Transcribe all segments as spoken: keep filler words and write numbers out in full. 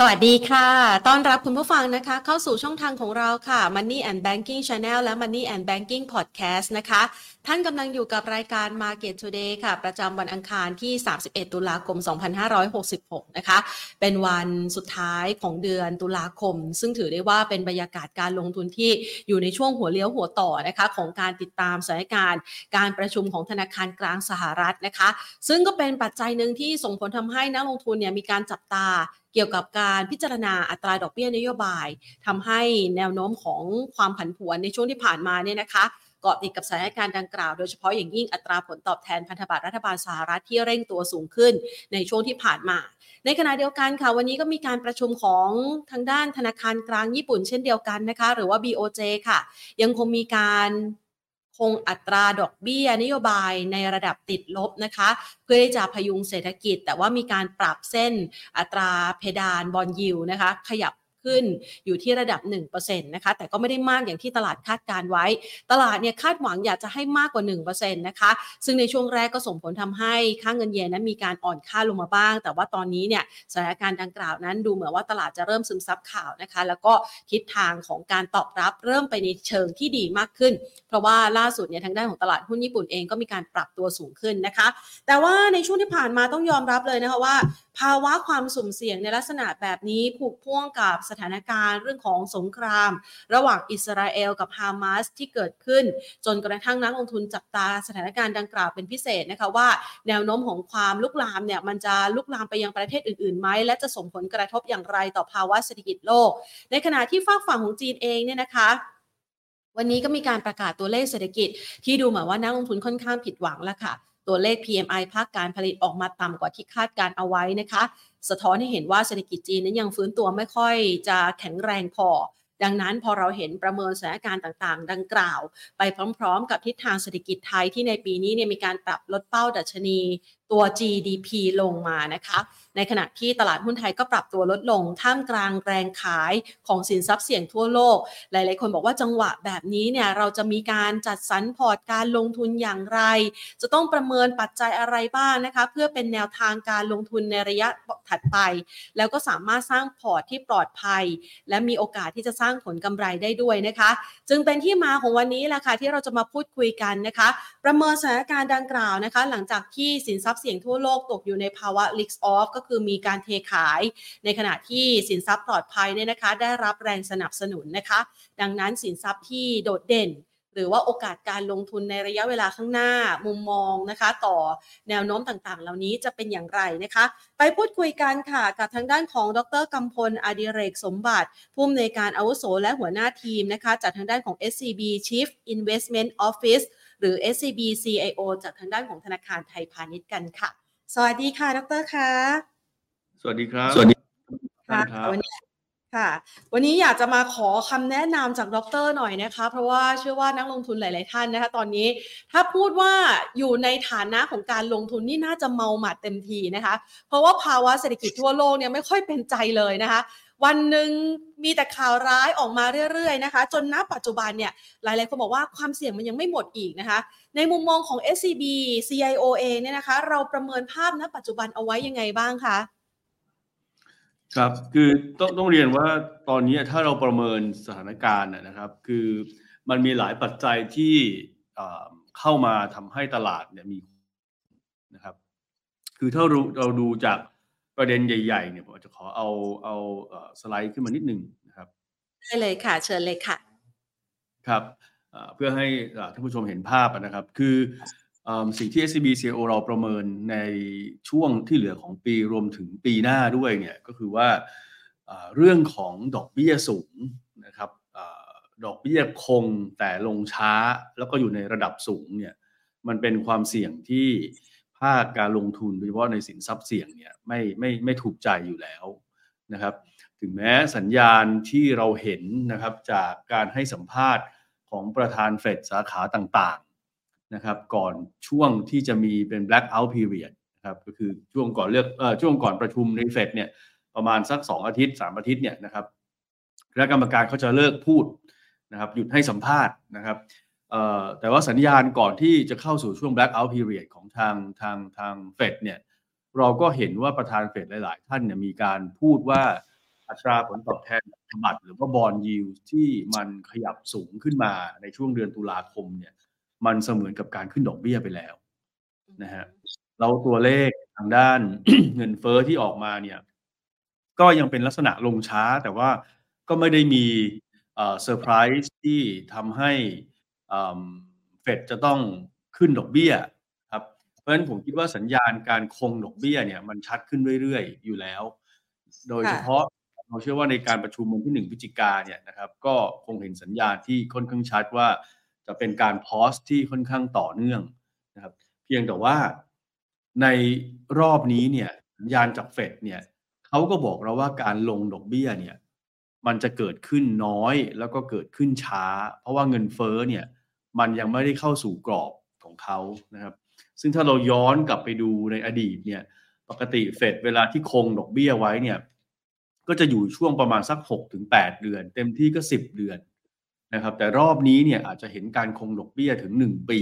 สวัสดีค่ะต้อนรับคุณผู้ฟังนะคะเข้าสู่ช่องทางของเราค่ะ Money and Banking Channel และ Money and Banking Podcast นะคะท่านกำลังอยู่กับรายการ Market Today ค่ะประจำวันอังคารที่สามสิบเอ็ดตุลาคมสองพันห้าร้อยหกสิบหกนะคะเป็นวันสุดท้ายของเดือนตุลาคมซึ่งถือได้ว่าเป็นบรรยากาศการลงทุนที่อยู่ในช่วงหัวเลี้ยวหัวต่อนะคะของการติดตามสถานการณ์การประชุมของธนาคารกลางสหรัฐนะคะซึ่งก็เป็นปัจจัยนึงที่ส่งผลทำให้นักลงทุนเนี่ยมีการจับตาเกี่ยวกับการพิจารณาอัตราดอกเบี้ยนโยบายทำให้แนวโน้มของความผันผวนในช่วงที่ผ่านมาเนี่ยนะคะเกาะติดกับสถานการณ์ดังกล่าวโดยเฉพาะอย่างยิ่งอัตราผลตอบแทนพันธบัตรรัฐบาลสหรัฐที่เร่งตัวสูงขึ้นในช่วงที่ผ่านมาในขณะเดียวกันค่ะวันนี้ก็มีการประชุมของทางด้านธนาคารกลางญี่ปุ่นเช่นเดียวกันนะคะหรือว่า บี โอ เจ ค่ะยังคงมีการคงอัตราดอกเบี้ยนโยบายในระดับติดลบนะคะเพื่อที่จะพยุงเศรษฐกิจแต่ว่ามีการปรับเส้นอัตราเพดานบอนด์ยิลด์นะคะขยับขึ้นอยู่ที่ระดับ หนึ่งเปอร์เซ็นต์ นะคะแต่ก็ไม่ได้มากอย่างที่ตลาดคาดการไว้ตลาดเนี่ยคาดหวังอยากจะให้มากกว่า หนึ่งเปอร์เซ็นต์ นะคะซึ่งในช่วงแรกก็ส่งผลทำให้ค่าเงินเยนนั้นมีการอ่อนค่าลงมาบ้างแต่ว่าตอนนี้เนี่ยสถานการณ์ดังกล่าวนั้นดูเหมือนว่าตลาดจะเริ่มซึมซับข่าวนะคะแล้วก็ทิศทางของการตอบรับเริ่มไปในเชิงที่ดีมากขึ้นเพราะว่าล่าสุดเนี่ยทางด้านของตลาดหุ้นญี่ปุ่นเองก็มีการปรับตัวสูงขึ้นนะคะแต่ว่าในช่วงที่ผ่านมาต้องยอมรับเลยนะคะว่าภาวะความสุ่มเสี่ยงในลักษณะแบบนี้ผูกพ่วงกับสถานการณ์เรื่องของสงครามระหว่างอิสราเอลกับฮามาสที่เกิดขึ้นจนกระทั่งนักลงทุนจับตาสถานการณ์ดังกล่าวเป็นพิเศษนะคะว่าแนวโน้มของความลุกลามเนี่ยมันจะลุกลามไปยังประเทศอื่นๆไหมและจะส่งผลกระทบอย่างไรต่อภาวะเศรษฐกิจโลกในขณะที่ฝั่งฝั่งของจีนเองเนี่ยนะคะวันนี้ก็มีการประกาศตัวเลขเศรษฐกิจที่ดูเหมือนว่านักลงทุนค่อนข้างผิดหวังแล้วค่ะตัวเลข พี เอ็ม ไอ ภาคการผลิตออกมาต่ำกว่าที่คาดการเอาไว้นะคะสะท้อนให้เห็นว่าเศรษฐกิจจีนนั้นยังฟื้นตัวไม่ค่อยจะแข็งแรงพอดังนั้นพอเราเห็นประเมินสถานการณ์ต่างๆดังกล่าวไปพร้อมๆกับทิศทางเศรษฐกิจไทยที่ในปีนี้เนี่ยมีการปรับลดเป้าดัชนีตัว จี ดี พี ลงมานะคะในขณะที่ตลาดหุ้นไทยก็ปรับตัวลดลงท่ามกลางแรงขายของสินทรัพย์เสี่ยงทั่วโลกหลายๆคนบอกว่าจังหวะแบบนี้เนี่ยเราจะมีการจัดสรรพอร์ตการลงทุนอย่างไรจะต้องประเมินปัจจัยอะไรบ้างนะคะเพื่อเป็นแนวทางการลงทุนในระยะถัดไปแล้วก็สามารถสร้างพอร์ตที่ปลอดภัยและมีโอกาสที่จะสร้างผลกำไรได้ด้วยนะคะจึงเป็นที่มาของวันนี้แหละค่ะที่เราจะมาพูดคุยกันนะคะประเมินสถานการณ์ดังกล่าวนะคะหลังจากที่สินทรัพย์เสี่ยงทั่วโลกตกอยู่ในภาวะ risk off ก็คือมีการเทขายในขณะที่สินทรัพย์ปลอดภัยเนี่ยนะคะได้รับแรงสนับสนุนนะคะดังนั้นสินทรัพย์ที่โดดเด่นหรือว่าโอกาสการลงทุนในระยะเวลาข้างหน้ามุมมองนะคะต่อแนวโน้มต่างๆเหล่านี้จะเป็นอย่างไรนะคะไปพูดคุยกันค่ะกับทางด้านของดร.กำพลอดิเรกสมบัติผู้อำนวยการอาวุโสและหัวหน้าทีมนะคะจากทางด้านของ เอส ซี บี Chief Investment Office หรือ เอส ซี บี ซี ไอ โอ จากทางด้านของธนาคารไทยพาณิชย์กันค่ะสวัสดีค่ะดร.คะสวัสดีครับสวัสดีค่ะค่ะวันนี้อยากจะมาขอคำแนะนำจากดร.หน่อยนะคะเพราะว่าเชื่อว่านักลงทุนหลายๆท่านนะคะตอนนี้ถ้าพูดว่าอยู่ในฐานะของการลงทุนนี่น่าจะเมาหมัดเต็มทีนะคะเพราะว่าภาวะเศรษฐกิจทั่วโลกเนี่ยไม่ค่อยเป็นใจเลยนะคะวันหนึ่งมีแต่ข่าวร้ายออกมาเรื่อยๆนะคะจนณปัจจุบันเนี่ยหลายๆคนบอกว่าความเสี่ยงมันยังไม่หมดอีกนะคะในมุมมองของ เอส ซี บี ซี ไอ โอ เนี่ยนะคะเราประเมินภาพณปัจจุบันเอาไว้ยังไงบ้างคะครับคือต้องต้องเรียนว่าตอนนี้ถ้าเราประเมินสถานการณ์นะครับคือมันมีหลายปัจจัยที่เข้ามาทำให้ตลาดเนี่ยมีนะครับคือถ้าเราดูจากประเด็นใหญ่ๆเนี่ยผมจะขอเอาเอาสไลด์ขึ้นมานิดนึงนะครับได้เลยค่ะเชิญเลยค่ะครับเพื่อให้ท่านผู้ชมเห็นภาพนะครับคือสิ่งที่ เอส ซี บี ซี ไอ โอ เราประเมินในช่วงที่เหลือของปีรวมถึงปีหน้าด้วยเนี่ยก็คือว่าเรื่องของดอกเบี้ยสูงนะครับดอกเบี้ยคงแต่ลงช้าแล้วก็อยู่ในระดับสูงเนี่ยมันเป็นความเสี่ยงที่ภาคการลงทุนโดยเฉพาะในสินทรัพย์เสี่ยงเนี่ยไม่ไม่ไม่ถูกใจอยู่แล้วนะครับถึงแม้สัญญาณที่เราเห็นนะครับจากการให้สัมภาษณ์ของประธานเฟดสาขาต่างนะครับก่อนช่วงที่จะมีเป็น blackout period นะครับก็คือช่วงก่อนเลือกเอ่อช่วงก่อนประชุมในเฟดเนี่ยประมาณสักสองอาทิตย์สามอาทิตย์เนี่ยนะครับคณะกรรมการเขาจะเลิกพูดนะครับหยุดให้สัมภาษณ์นะครับเอ่อแต่ว่าสัญญาณก่อนที่จะเข้าสู่ช่วง blackout period ของทางทางทางเฟดเนี่ยเราก็เห็นว่าประธานเฟดหลายๆท่านเนี่ยมีการพูดว่า อัตราผลตอบแทนพันธบัตรหรือว่าบอนด์ยิลด์ที่มันขยับสูงขึ้นมาในช่วงเดือนตุลาคมเนี่ยมันเสมือนกับการขึ้นดอกเบี้ยไปแล้วนะฮะเราตัวเลขทางด้าน เงินเฟ้อที่ออกมาเนี่ยก็ยังเป็นลักษณะลงช้าแต่ว่าก็ไม่ได้มีเอ่อเซอร์ไพรส์ที่ทำให้เอ่อเฟดจะต้องขึ้นดอกเบี้ยครับเพราะฉะนั้นผมคิดว่าสัญญาณการคงดอกเบี้ยเนี่ยมันชัดขึ้นเรื่อยๆอยู่แล้วโดยเฉพาะเราเชื่อว่าในการประชุมวันที่หนึ่งพฤศจิกายนเนี่ยนะครับก็คงเห็นสัญญาณที่ค่อนข้างชัดว่าจะเป็นการพอสที่ค่อนข้างต่อเนื่องนะครับเพียงแต่ว่าในรอบนี้เนี่ยสัญญาณจากเฟดเนี่ยเขาก็บอกเราว่าการลงดอกเบี้ยเนี่ยมันจะเกิดขึ้นน้อยแล้วก็เกิดขึ้นช้าเพราะว่าเงินเฟ้อเนี่ยมันยังไม่ได้เข้าสู่กรอบของเขานะครับซึ่งถ้าเราย้อนกลับไปดูในอดีตเนี่ยปกติเฟดเวลาที่คงดอกเบี้ยไว้เนี่ยก็จะอยู่ช่วงประมาณสัก หกถึงแปด เดือนเต็มที่ก็สิบเดือนนะครับแต่รอบนี้เนี่ยอาจจะเห็นการคงดอกเบี้ยถึงหนึ่งปี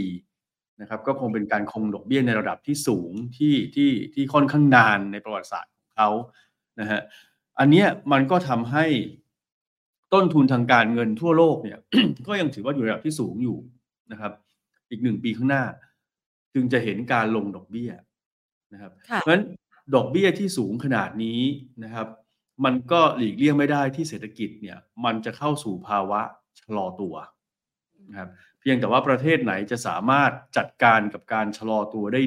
นะครับก็คงเป็นการคงดอกเบี้ยในระดับที่สูงที่ที่ที่ค่อนข้างนานในประวัติศาสตร์ของเขานะฮะอันเนี้ยมันก็ทำให้ต้นทุนทางการเงินทั่วโลกเนี่ย ก็ยังถือว่าอยู่ในระดับที่สูงอยู่นะครับอีกหนึ่งปีข้างหน้าจึงจะเห็นการลงดอกเบี้ยนะครับเพราะฉะนั้นดอกเบี้ยที่สูงขนาดนี้นะครับมันก็หลีกเลี่ยงไม่ได้ที่เศรษฐกิจเนี่ยมันจะเข้าสู่ภาวะชะลอตัวนะครับเพียงแต่ว่าประเทศไหนจะสามารถจัดการกับการชะลอตัวได้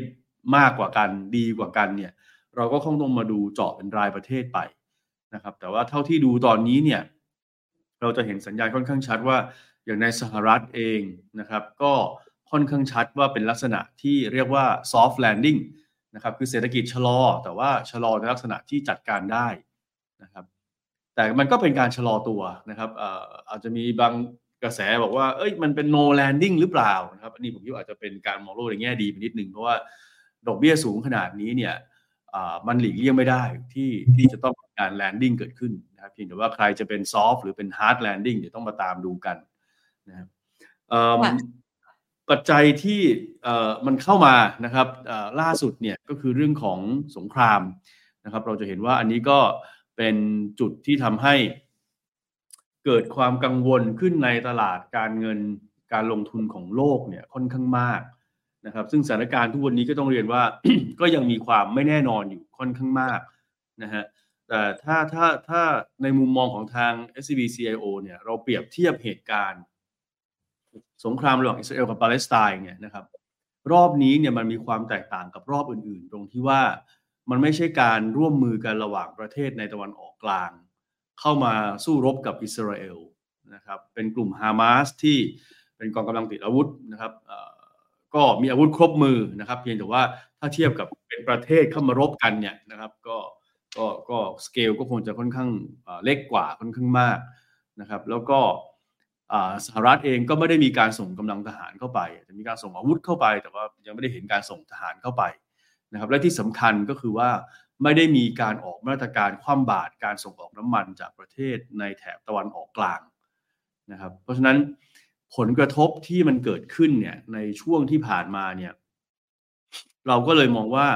มากกว่ากันดีกว่ากันเนี่ยเราก็คงต้องมาดูเจาะเป็นรายประเทศไปนะครับแต่ว่าเท่าที่ดูตอนนี้เนี่ยเราจะเห็นสัญญาณค่อนข้างชัดว่าอย่างในสหรัฐเองนะครับก็ค่อนข้างชัดว่าเป็นลักษณะที่เรียกว่า soft landing นะครับคือเศรษฐกิจชะลอแต่ว่าชะลอในลักษณะที่จัดการได้นะครับแต่มันก็เป็นการชะลอตัวนะครับเอ่ออาจจะมีบางกระแสบอกว่าเอ้ยมันเป็น no landing หรือเปล่านะครับอันนี้ผมคิดว่าอาจจะเป็นการมองโลกในแง่ดีไปนิดนึงเพราะว่าดอกเบี้ยสูงขนาดนี้เนี่ยอ่ามันหลีกเลี่ยงไม่ได้ที่ที่จะต้องมีการ landing เกิดขึ้นนะครับเพียงแต่ว่าใครจะเป็น soft หรือเป็น hard landing เดี๋ยวต้องมาตามดูกันนะครับเอ่อปัจจัยที่เอ่อมันเข้ามานะครับเอ่อล่าสุดเนี่ยก็คือเรื่องของสงครามนะครับเราจะเห็นว่าอันนี้ก็เป็นจุดที่ทำให้เกิดความกังวลขึ้นในตลาดการเงินการลงทุนของโลกเนี่ยค่อนข้างมากนะครับซึ่งสถานการณ์ทุกวันนี้ก็ต้องเรียนว่า ก็ยังมีความไม่แน่นอนอยู่ค่อนข้างมากนะฮะแต่ถ้าถ้าถ้าในมุมมองของทาง เอส ซี บี ซี ไอ โอ เนี่ยเราเปรียบเทียบเหตุการณ์สงครามระหว่างอิสราเอลกับปาเลสไตน์เนี่ยนะครับรอบนี้เนี่ยมันมีความแตกต่างกับรอบอื่นๆตรงที่ว่ามันไม่ใช่การร่วมมือกันระหว่างประเทศในตะวันออกกลางเข้ามาสู้รบกับอิสราเอลนะครับเป็นกลุ่มฮามาสที่เป็นกองกำลังติดอาวุธนะครับก็มีอาวุธครบมือนะครับเพียงแต่ว่าถ้าเทียบกับเป็นประเทศเข้ามารบกันเนี่ยนะครับก็ก็ก็สเกลก็คงจะค่อนข้างเล็กกว่าค่อนข้างมากนะครับแล้วก็สหรัฐเองก็ไม่ได้มีการส่งกำลังทหารเข้าไปจะมีการส่งอาวุธเข้าไปแต่ว่ายังไม่ได้เห็นการส่งทหารเข้าไปนะครับและที่สำคัญก็คือว่าไม่ได้มีการออกมาตรการคว่ำบาตรการส่งออกน้ำมันจากประเทศในแถบตะวันออกกลางนะครับเพราะฉะนั้นผลกระทบที่มันเกิดขึ้นเนี่ยในช่วงที่ผ่านมาเนี่ยเราก็เลยมองว่า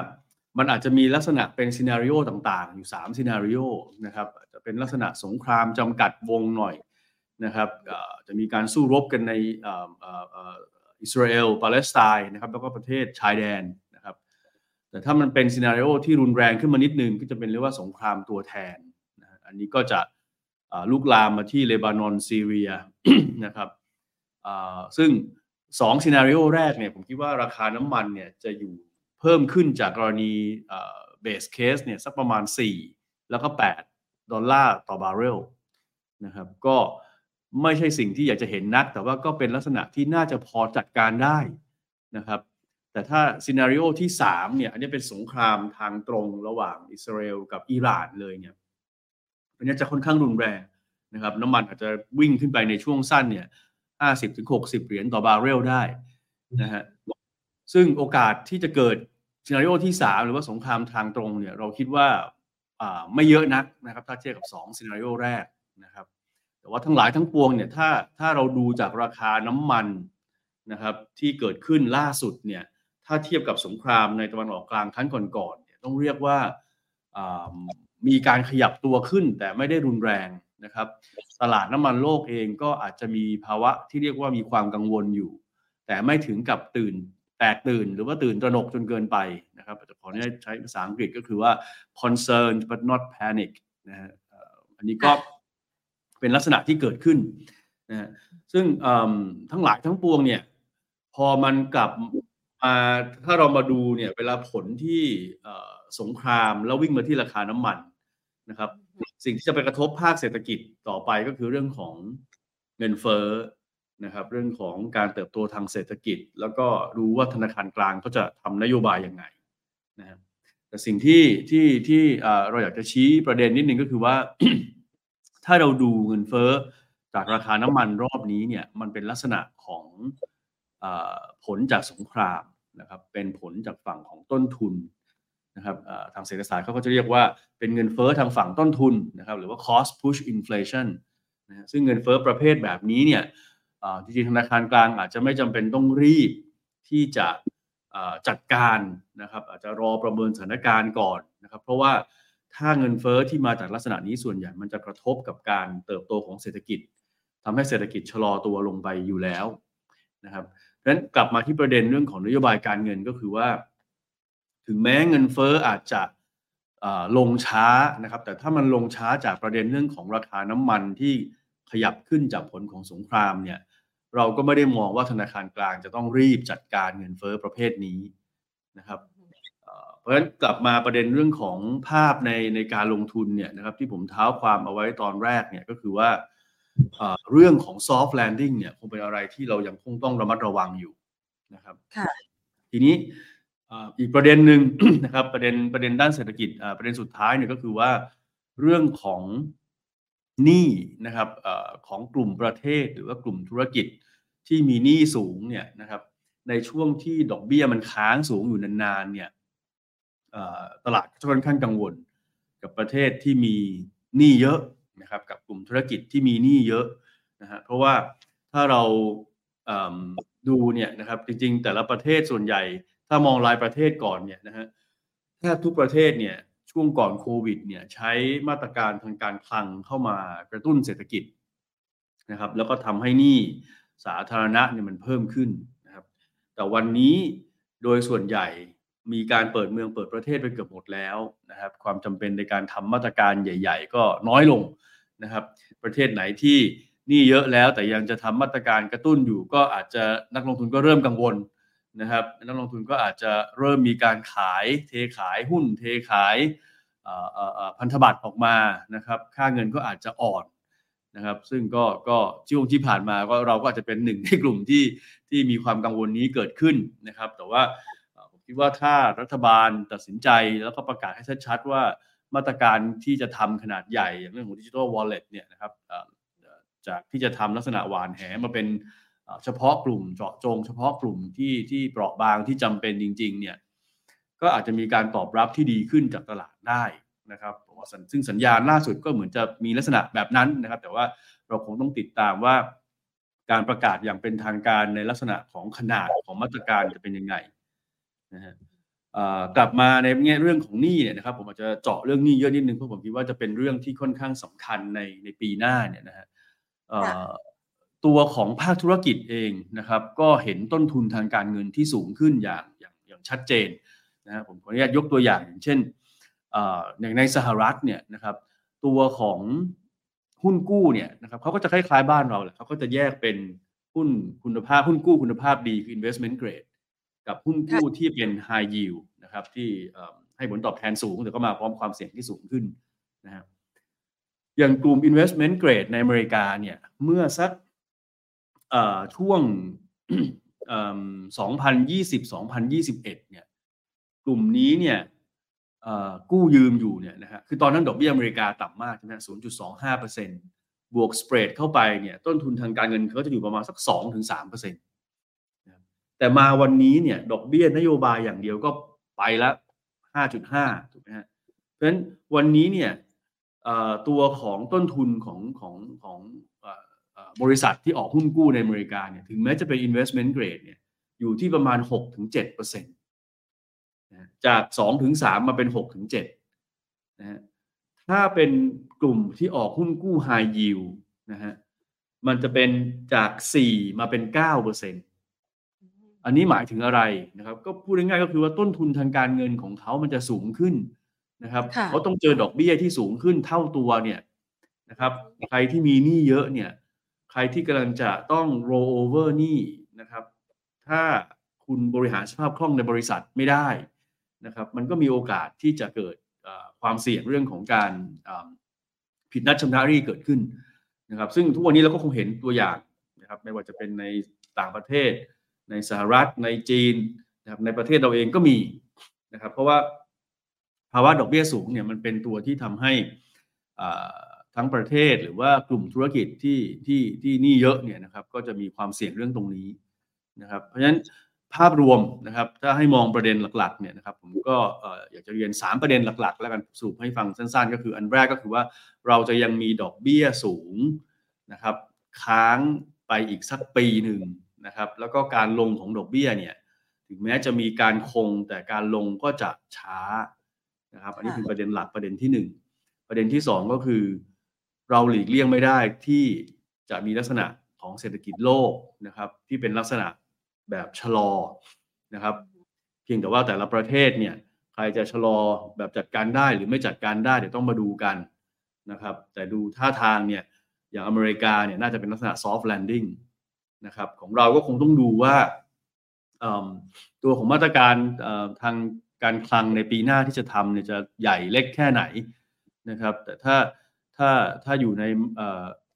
มันอาจจะมีลักษณะเป็นซีนาริโอต่างๆอยู่สามซีนาริโอนะครับจะเป็นลักษณะสงครามจำกัดวงหน่อยนะครับจะมีการสู้รบกันในอิสราเอลปาเลสไตน์นะครับแล้วก็ประเทศชายแดนแต่ถ้ามันเป็นซีนาริโอที่รุนแรงขึ้นมานิดนึงก็จะเป็นเรียกว่าสงครามตัวแทนนะอันนี้ก็จะลุกลามมาที่เลบานอนซีเรีย นะครับซึ่งสองซีนาริโอแรกเนี่ยผมคิดว่าราคาน้ำมันเนี่ยจะอยู่เพิ่มขึ้นจากกรณีเบสเคสเนี่ยสักประมาณสี่แล้วก็แปดดอลลาร์ต่อบาร์เรลนะครับก็ไม่ใช่สิ่งที่อยากจะเห็นนักแต่ว่าก็เป็นลักษณะที่น่าจะพอจัดการได้นะครับแต่ถ้าซีนาริโอที่สามเนี่ยอันนี้เป็นสงครามทางตรงระหว่างอิสราเอลกับอิหร่านเลยเนี่ยอันนี้จะค่อนข้างรุนแรงนะครับน้ำมันอาจจะวิ่งขึ้นไปในช่วงสั้นเนี่ย ห้าสิบถึงหกสิบ เหรียญต่อบาร์เรลได้นะฮะซึ่งโอกาสที่จะเกิดซีนาริโอที่สามหรือว่าสงครามทางตรงเนี่ยเราคิดว่าอ่าไม่เยอะนักนะครับถ้าเทียบกับสองซีนาริโอแรกนะครับแต่ว่าทั้งหลายทั้งปวงเนี่ยถ้าถ้าเราดูจากราคาน้ำมันนะครับที่เกิดขึ้นล่าสุดเนี่ยถ้าเทียบกับสงครามในตะวันออกกลางครั้งก่อนๆเนี่ยต้องเรียกว่า มีการขยับตัวขึ้นแต่ไม่ได้รุนแรงนะครับตลาดน้ำมันโลกเองก็อาจจะมีภาวะที่เรียกว่ามีความกังวลอยู่แต่ไม่ถึงกับตื่นแตกตื่นหรือว่าตื่นตระหนกจนเกินไปนะครับอาจจะขออนุญาตใช้ภาษาอังกฤษก็คือว่า concerned but not panic นะฮะอันนี้ก็เป็นลักษณะที่เกิดขึ้นนะฮะซึ่งทั้งหลายทั้งปวงเนี่ยพอมันกลับมาถ้าเรามาดูเนี่ยเวลาผลที่สงครามแล้ววิ่งมาที่ราคาน้ำมันนะครับสิ่งที่จะไปกระทบภาคเศรษฐกิจต่อไปก็คือเรื่องของเงินเฟ้อนะครับเรื่องของการเติบโตทางเศรษฐกิจแล้วก็รู้ว่าธนาคารกลางเขาจะทำนโยบายยังไงนะครับแต่สิ่งที่ที่ที่เราอยากจะชี้ประเด็นนิดนึงก็คือว่า ถ้าเราดูเงินเฟ้อจากราคาน้ำมันรอบนี้เนี่ยมันเป็นลักษณะของผลจากสงครามนะครับเป็นผลจากฝั่งของต้นทุนนะครับทางเศรษฐศาสตร์เขาก็จะเรียกว่าเป็นเงินเฟ้อทางฝั่งต้นทุนนะครับหรือว่า cost push inflation นะซึ่งเงินเฟ้อประเภทแบบนี้เนี่ยจริงๆธนาคารกลางอาจจะไม่จำเป็นต้องรีบที่จะจัดการนะครับอาจจะรอประเมินสถานการณ์ก่อนนะครับเพราะว่าถ้าเงินเฟ้อที่มาจากลักษณะนี้ส่วนใหญ่มันจะกระทบกับการเติบโตของเศรษฐกิจทำให้เศรษฐกิจชะลอตัวลงไปอยู่แล้วนะครับดังนั้นกลับมาที่ประเด็นเรื่องของนโยบายการเงินก็คือว่าถึงแม้เงินเฟ้ออาจจะลงช้านะครับแต่ถ้ามันลงช้าจากประเด็นเรื่องของราคาน้ำมันที่ขยับขึ้นจากผลของสงครามเนี่ยเราก็ไม่ได้มองว่าธนาคารกลางจะต้องรีบจัดการเงินเฟ้อประเภทนี้นะครับเพราะฉะนั้นกลับมาประเด็นเรื่องของภาพในในการลงทุนเนี่ยนะครับที่ผมเท้าความเอาไว้ตอนแรกเนี่ยก็คือว่าเรื่องของ soft landing เนี่ยคงเป็นอะไรที่เรายังคงต้องระมัดระวังอยู่นะครับทีนี้อีกประเด็นหนึ่ง นะครับประเด็นประเด็นด้านเศรษฐกิจประเด็นสุดท้ายเนี่ยก็คือว่าเรื่องของหนี้นะครับของกลุ่มประเทศหรือว่ากลุ่มธุรกิจที่มีหนี้สูงเนี่ยนะครับในช่วงที่ดอกเบี้ยมันค้างสูงอยู่นานๆเนี่ยตลาดก็ค่อนข้างกังวลกับประเทศที่มีหนี้เยอะนะครับกับกลุ่มธุรกิจที่มีหนี้เยอะนะฮะเพราะว่าถ้าเราดูเนี่ยนะครับจริงๆแต่ละประเทศส่วนใหญ่ถ้ามองรายประเทศก่อนเนี่ยนะฮะแทบทุกประเทศเนี่ยช่วงก่อนโควิดเนี่ยใช้มาตรการทางการคลังเข้ามากระตุ้นเศรษฐกิจนะครับแล้วก็ทำให้หนี้สาธารณะเนี่ยมันเพิ่มขึ้นนะครับแต่วันนี้โดยส่วนใหญ่มีการเปิดเมืองเปิดประเทศไปเกือบหมดแล้วนะครับความจำเป็นในการทำมาตรการใหญ่ๆก็น้อยลงนะครับประเทศไหนที่หนี้เยอะแล้วแต่ยังจะทำมาตรการกระตุ้นอยู่ก็อาจจะนักลงทุนก็เริ่มกังวลนะครับนักลงทุนก็อาจจะเริ่มมีการขายเทขายหุ้นเทขายพันธบัตรออกมานะครับค่าเงินก็อาจจะอ่อนนะครับซึ่งก็ก็ช่วงที่ผ่านมาก็เราก็อาจจะเป็นหนึ่งในกลุ่มที่ที่มีความกังวลนี้เกิดขึ้นนะครับแต่ว่าผมคิดว่าถ้ารัฐบาลตัดสินใจแล้วก็ประกาศให้ชัดๆว่ามาตรการที่จะทำขนาดใหญ่อย่างเรื่องของ Digital Wallet เนี่ยนะครับจากที่จะทำลักษณะหวานแหมาเป็นเฉพาะกลุ่มเจาะจงเฉพาะกลุ่มที่ที่เปราะบางที่จำเป็นจริงๆเนี่ยก็อาจจะมีการตอบรับที่ดีขึ้นจากตลาดได้นะครับซึ่งสัญญาณล่าสุดก็เหมือนจะมีลักษณะแบบนั้นนะครับแต่ว่าเราคงต้องติดตามว่าการประกาศอย่างเป็นทางการในลักษณะของขนาดของมาตรการจะเป็นยังไงนะฮะกลับมาในแง่เรื่องของหนี้เนี่ยนะครับผมอาจจะเจาะเรื่องหนี้เยอะนิดนึงเพราะผมคิดว่าจะเป็นเรื่องที่ค่อนข้างสำคัญในในปีหน้าเนี่ยนะฮะตัวของภาคธุรกิจเองนะครับก็เห็นต้นทุนทางการเงินที่สูงขึ้นอย่างอย่างอย่างชัดเจนนะฮะผมขออนุญาตยกตัวอย่างอย่างเช่นอย่างในสหรัฐเนี่ยนะครับตัวของหุ้นกู้เนี่ยนะครับเขาก็จะคล้ายๆบ้านเราแหละเขาก็จะแยกเป็นหุ้นคุณภาพหุ้นกู้คุณภาพดีคือ investment grade กับหุ้นกู้ที่เป็น high yield นะครับที่ให้ผลตอบแทนสูงแต่ก็มาพร้อมความเสี่ยงที่สูงขึ้นนะฮะอย่างกลุ่ม investment grade ในอเมริกาเนี่ยเมื่อสักช่วง สองพันยี่สิบ สองพันยี่สิบเอ็ด เนี่ยกลุ่มนี้เนี่ยกู้ยืมอยู่เนี่ยนะฮะคือตอนนั้นดอกเบี้ยอเมริกาต่ำมากใช่ไหม ศูนย์จุดสองห้าเปอร์เซ็นต์ บวกสเปรดเข้าไปเนี่ยต้นทุนทางการเงินเขาจะอยู่ประมาณสัก สองถึงสามเปอร์เซ็นต์ แต่มาวันนี้เนี่ยดอกเบี้ยนโยบายอย่างเดียวก็ไปละ ห้าจุดห้า ถูกไหมฮะเพราะฉะนั้นวันนี้เนี่ยตัวของต้นทุนของของของบริษัทที่ออกหุ้นกู้ในอเมริกาเนี่ยถึงแม้จะเป็น investment grade เนี่ยอยู่ที่ประมาณ หกถึงเจ็ดเปอร์เซ็นต์ นะจาก สองถึงสาม มาเป็น หกถึงเจ็ด นะฮะ ถ้าเป็นกลุ่มที่ออกหุ้นกู้ High Yield นะฮะมันจะเป็นจากสี่มาเป็น เก้าเปอร์เซ็นต์ อันนี้หมายถึงอะไรนะครับก็พูดง่ายๆก็คือว่าต้นทุนทางการเงินของเขามันจะสูงขึ้นนะครับเขาต้องเจอดอกเบี้ยที่สูงขึ้นเท่าตัวเนี่ยนะครับใครที่มีหนี้เยอะเนี่ยใครที่กำลังจะต้อง roll over หนี้นะครับถ้าคุณบริหารสภาพคล่องในบริษัทไม่ได้นะครับมันก็มีโอกาสที่จะเกิดความเสี่ยงเรื่องของการผิดนัดชำระหนี้เกิดขึ้นนะครับซึ่งทุกวันนี้เราก็คงเห็นตัวอย่างนะครับไม่ว่าจะเป็นในต่างประเทศในสหรัฐในจีนนะครับในประเทศเราเองก็มีนะครับเพราะว่าภาวะดอกเบี้ยสูงเนี่ยมันเป็นตัวที่ทำให้ทั้งประเทศหรือว่ากลุ่มธุรกิจที่ที่ที่หนี้เยอะเนี่ยนะครับก็จะมีความเสี่ยงเรื่องตรงนี้นะครับเพราะฉะนั้นภาพรวมนะครับถ้าให้มองประเด็นหลักๆเนี่ยนะครับผมก็อยากจะเรียนสามประเด็นหลักๆแล้วกันสรุปให้ฟังสั้นๆก็คืออันแรกก็คือว่าเราจะยังมีดอกเบี้ยสูงนะครับค้างไปอีกสักปีหนึ่งนะครับแล้วก็การลงของดอกเบี้ยเนี่ยถึงแม้จะมีการคงแต่การลงก็จะช้านะครับอันนี้เป็นประเด็นหลักประเด็นที่หนึ่งประเด็นที่สองก็คือเราหลีกเลี่ยงไม่ได้ที่จะมีลักษณะของเศรษฐกิจโลกนะครับที่เป็นลักษณะแบบชะลอนะครับเพียงแต่ว่าแต่ละประเทศเนี่ยใครจะชะลอแบบจัดการได้หรือไม่จัดการได้เดี๋ยวต้องมาดูกันนะครับแต่ดูท่าทางเนี่ยอย่างอเมริกาเนี่ยน่าจะเป็นลักษณะ soft landing นะครับของเราก็คงต้องดูว่าตัวของมาตรการทางการคลังในปีหน้าที่จะทำเนี่ยจะใหญ่เล็กแค่ไหนนะครับแต่ถ้าถ้าถ้าอยู่ใน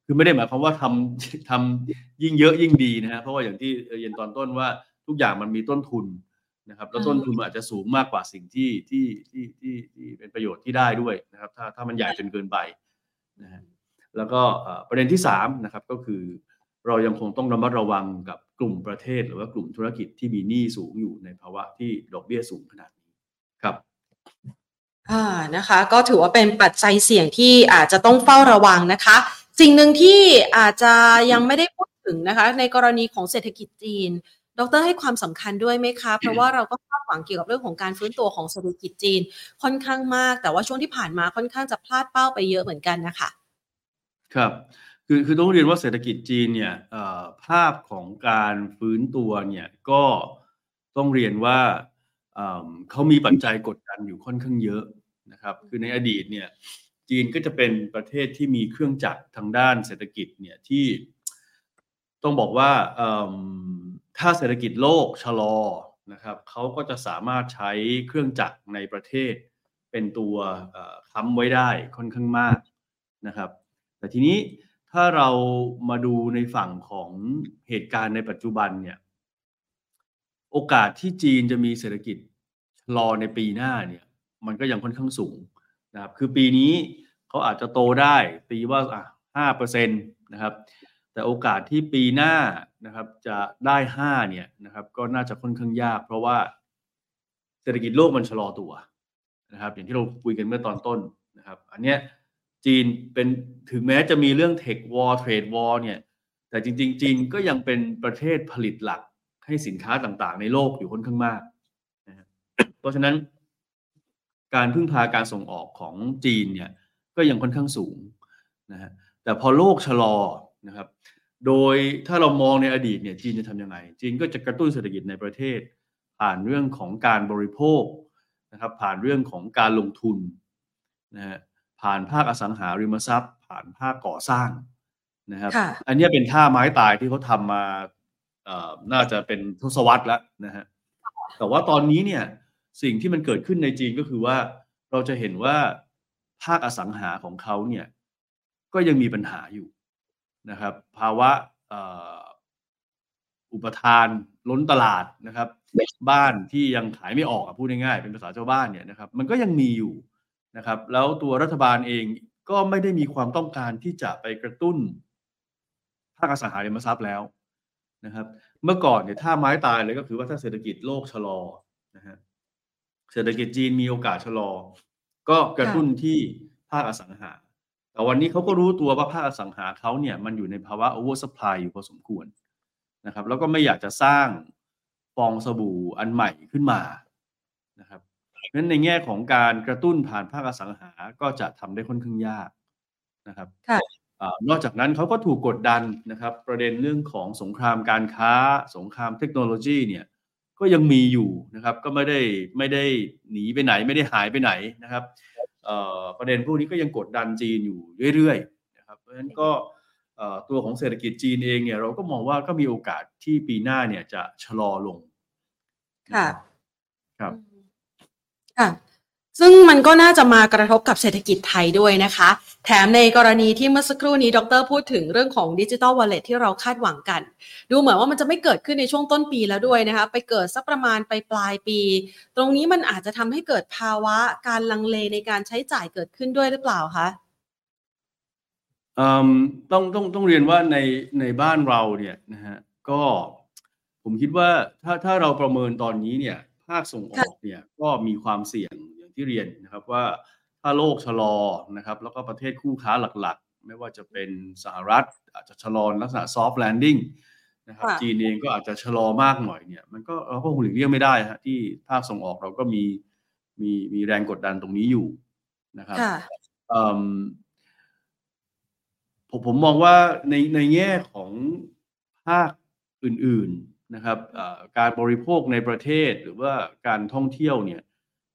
คือไม่ได้หมายความว่าทำทำยิ่งเยอะยิ่งดีนะฮะเพราะว่าอย่างที่เรียนตอนต้นว่าทุกอย่างมันมีต้นทุนนะครับแล้วต้นทุนมันอาจจะสูงมากกว่าสิ่งที่ที่ที่ที่ที่เป็นประโยชน์ที่ได้ด้วยนะครับถ้าถ้ามันใหญ่จนเกินไปนะฮะแล้วก็ประเด็นที่สามนะครับก็คือเรายังคงต้องระมัดระวังกับกลุ่มประเทศหรือว่ากลุ่มธุรกิจที่มีหนี้สูงอยู่ในภาวะที่ดอกเบี้ยสูงขนาดนี้ครับอ่านะคะก็ถือว่าเป็นปัจจัยเสี่ยงที่อาจจะต้องเฝ้าระวังนะคะสิ่งหนึ่งที่อาจจะยังไม่ได้พูดถึงนะคะในกรณีของเศรษฐกิจจีนดร.ให้ความสำคัญด้วยไหมคะเพราะว่าเราก็คาดหวังเกี่ยวกับเรื่องของการฟื้นตัวของเศรษฐกิจจีนค่อนข้างมากแต่ว่าช่วงที่ผ่านมาค่อนข้างจะพลาดเป้าไปเยอะเหมือนกันนะคะครับคือคือต้องเรียนว่าเศรษฐกิจจีนเนี่ยภาพของการฟื้นตัวเนี่ยก็ต้องเรียนว่าเขามีปัจจัยกดดันอยู่ค่อนข้างเยอะนะครับคือในอดีตเนี่ยจีนก็จะเป็นประเทศที่มีเครื่องจักรทางด้านเศรษฐกิจเนี่ยที่ต้องบอกว่าถ้าเศรษฐกิจโลกชะลอนะครับเขาก็จะสามารถใช้เครื่องจักรในประเทศเป็นตัวค้ำไว้ได้ค่อนข้างมากนะครับแต่ทีนี้ถ้าเรามาดูในฝั่งของเหตุการณ์ในปัจจุบันเนี่ยโอกาสที่จีนจะมีเศรษฐกิจชะลอในปีหน้าเนี่ยมันก็ยังค่อนข้างสูงนะครับคือปีนี้เขาอาจจะโตได้ตีว่าอ่ะ ห้าเปอร์เซ็นต์ นะครับแต่โอกาสที่ปีหน้านะครับจะได้ห้าเนี่ยนะครับก็น่าจะค่อนข้างยากเพราะว่าเศรษฐกิจโลกมันชะลอตัวนะครับอย่างที่เราคุยกันเมื่อตอนต้นนะครับอันเนี้ยจีนเป็นถึงแม้จะมีเรื่อง Tech War Trade War เนี่ยแต่จริงๆจีนก็ยังเป็นประเทศผลิตหลักให้สินค้าต่างๆในโลกอยู่ค่อนข้างมากนะฮะเพราะฉะนั้นการพึ่งพาการส่งออกของจีนเนี่ยก็ยังค่อนข้างสูงนะฮะแต่พอโลกชะลอนะครับโดยถ้าเรามองในอดีตเนี่ยจีนจะทำยังไงจีนก็จะกระตุ้นเศรษฐกิจในประเทศผ่านเรื่องของการบริโภคนะครับผ่านเรื่องของการลงทุนนะฮะผ่านภาคอสังหาริมทรัพย์ผ่านภาคก่อสร้างนะครับอันนี้เป็นท่าไม้ตายที่เขาทำมาน่าจะเป็นทศวรรษแล้วนะฮะแต่ว่าตอนนี้เนี่ยสิ่งที่มันเกิดขึ้นในจีนก็คือว่าเราจะเห็นว่าภาคอสังหาของเขาเนี่ยก็ยังมีปัญหาอยู่นะครับภาวะอุปทานล้นตลาดนะครับบ้านที่ยังขายไม่ออกพูดง่ายๆเป็นภาษาชาวบ้านเนี่ยนะครับมันก็ยังมีอยู่นะครับแล้วตัวรัฐบาลเองก็ไม่ได้มีความต้องการที่จะไปกระตุ้นภาคอสังหาริมทรัพย์แล้วนะครับเมื่อก่อนเนี่ยถ้าไม้ตายเลยก็คือว่าถ้าเศรษฐกิจโลกชะลอนะฮะเศรษฐกิจจีนมีโอกาสชะลอก็กระตุ้นที่ภาคอสังหาแต่วันนี้เขาก็รู้ตัวว่าภาคอสังหาเขาเนี่ยมันอยู่ในภาวะ oversupply อยู่พอสมควรนะครับแล้วก็ไม่อยากจะสร้างฟองสบู่อันใหม่ขึ้นมานะครับ นั้นในแง่ของการกระตุ้นผ่านภาคอสังหาก็จะทำได้ค่อนข้างยากนะครับนอกจากนั้นเขาก็ถูกกดดันนะครับประเด็นเรื่องของสงครามการค้าสงครามเทคโนโลยีเนี่ยก็ยังมีอยู่นะครับก็ไม่ได้ไม่ได้หนีไปไหนไม่ได้หายไปไหนนะครับประเด็นพวกนี้ก็ยังกดดันจีนอยู่เรื่อยๆนะครับเพราะฉะนั้นก็ตัวของเศรษฐกิจจีนเองเนี่ยเราก็มองว่าก็มีโอกาสที่ปีหน้าเนี่ยจะชะลอลงค่ะครับค่ะซึ่งมันก็น่าจะมากระทบกับเศรษฐกิจไทยด้วยนะคะแถมในกรณีที่เมื่อสักครู่นี้ดร.พูดถึงเรื่องของ Digital Wallet ที่เราคาดหวังกันดูเหมือนว่ามันจะไม่เกิดขึ้นในช่วงต้นปีแล้วด้วยนะคะไปเกิดสักประมาณไปปลายปีตรงนี้มันอาจจะทำให้เกิดภาวะการลังเลในการใช้จ่ายเกิดขึ้นด้วยหรือเปล่าคะต้องต้องต้องเรียนว่าในในบ้านเราเนี่ยนะฮะก็ผมคิดว่าถ้าถ้าเราประเมินตอนนี้เนี่ยภาคส่งออกเนี่ยก็มีความเสี่ยงอย่างที่เรียนนะครับว่าถ้าโลกชะลอนะครับแล้วก็ประเทศคู่ค้าหลักๆไม่ว่าจะเป็นสหรัฐอาจจะชะลอลักษณะซอฟต์แลนดิ้งนะครับจีนเองก็อาจจะชะลอมากหน่อยเนี่ยมันก็เราก็คงหลีกเลี่ยงไม่ได้ฮะที่ภาคส่งออกเราก็มีมีมีแรงกดดันตรงนี้อยู่นะครับผมผมมองว่าในในแง่ของภาคอื่นๆนะครับการบริโภคในประเทศหรือว่าการท่องเที่ยวเนี่ย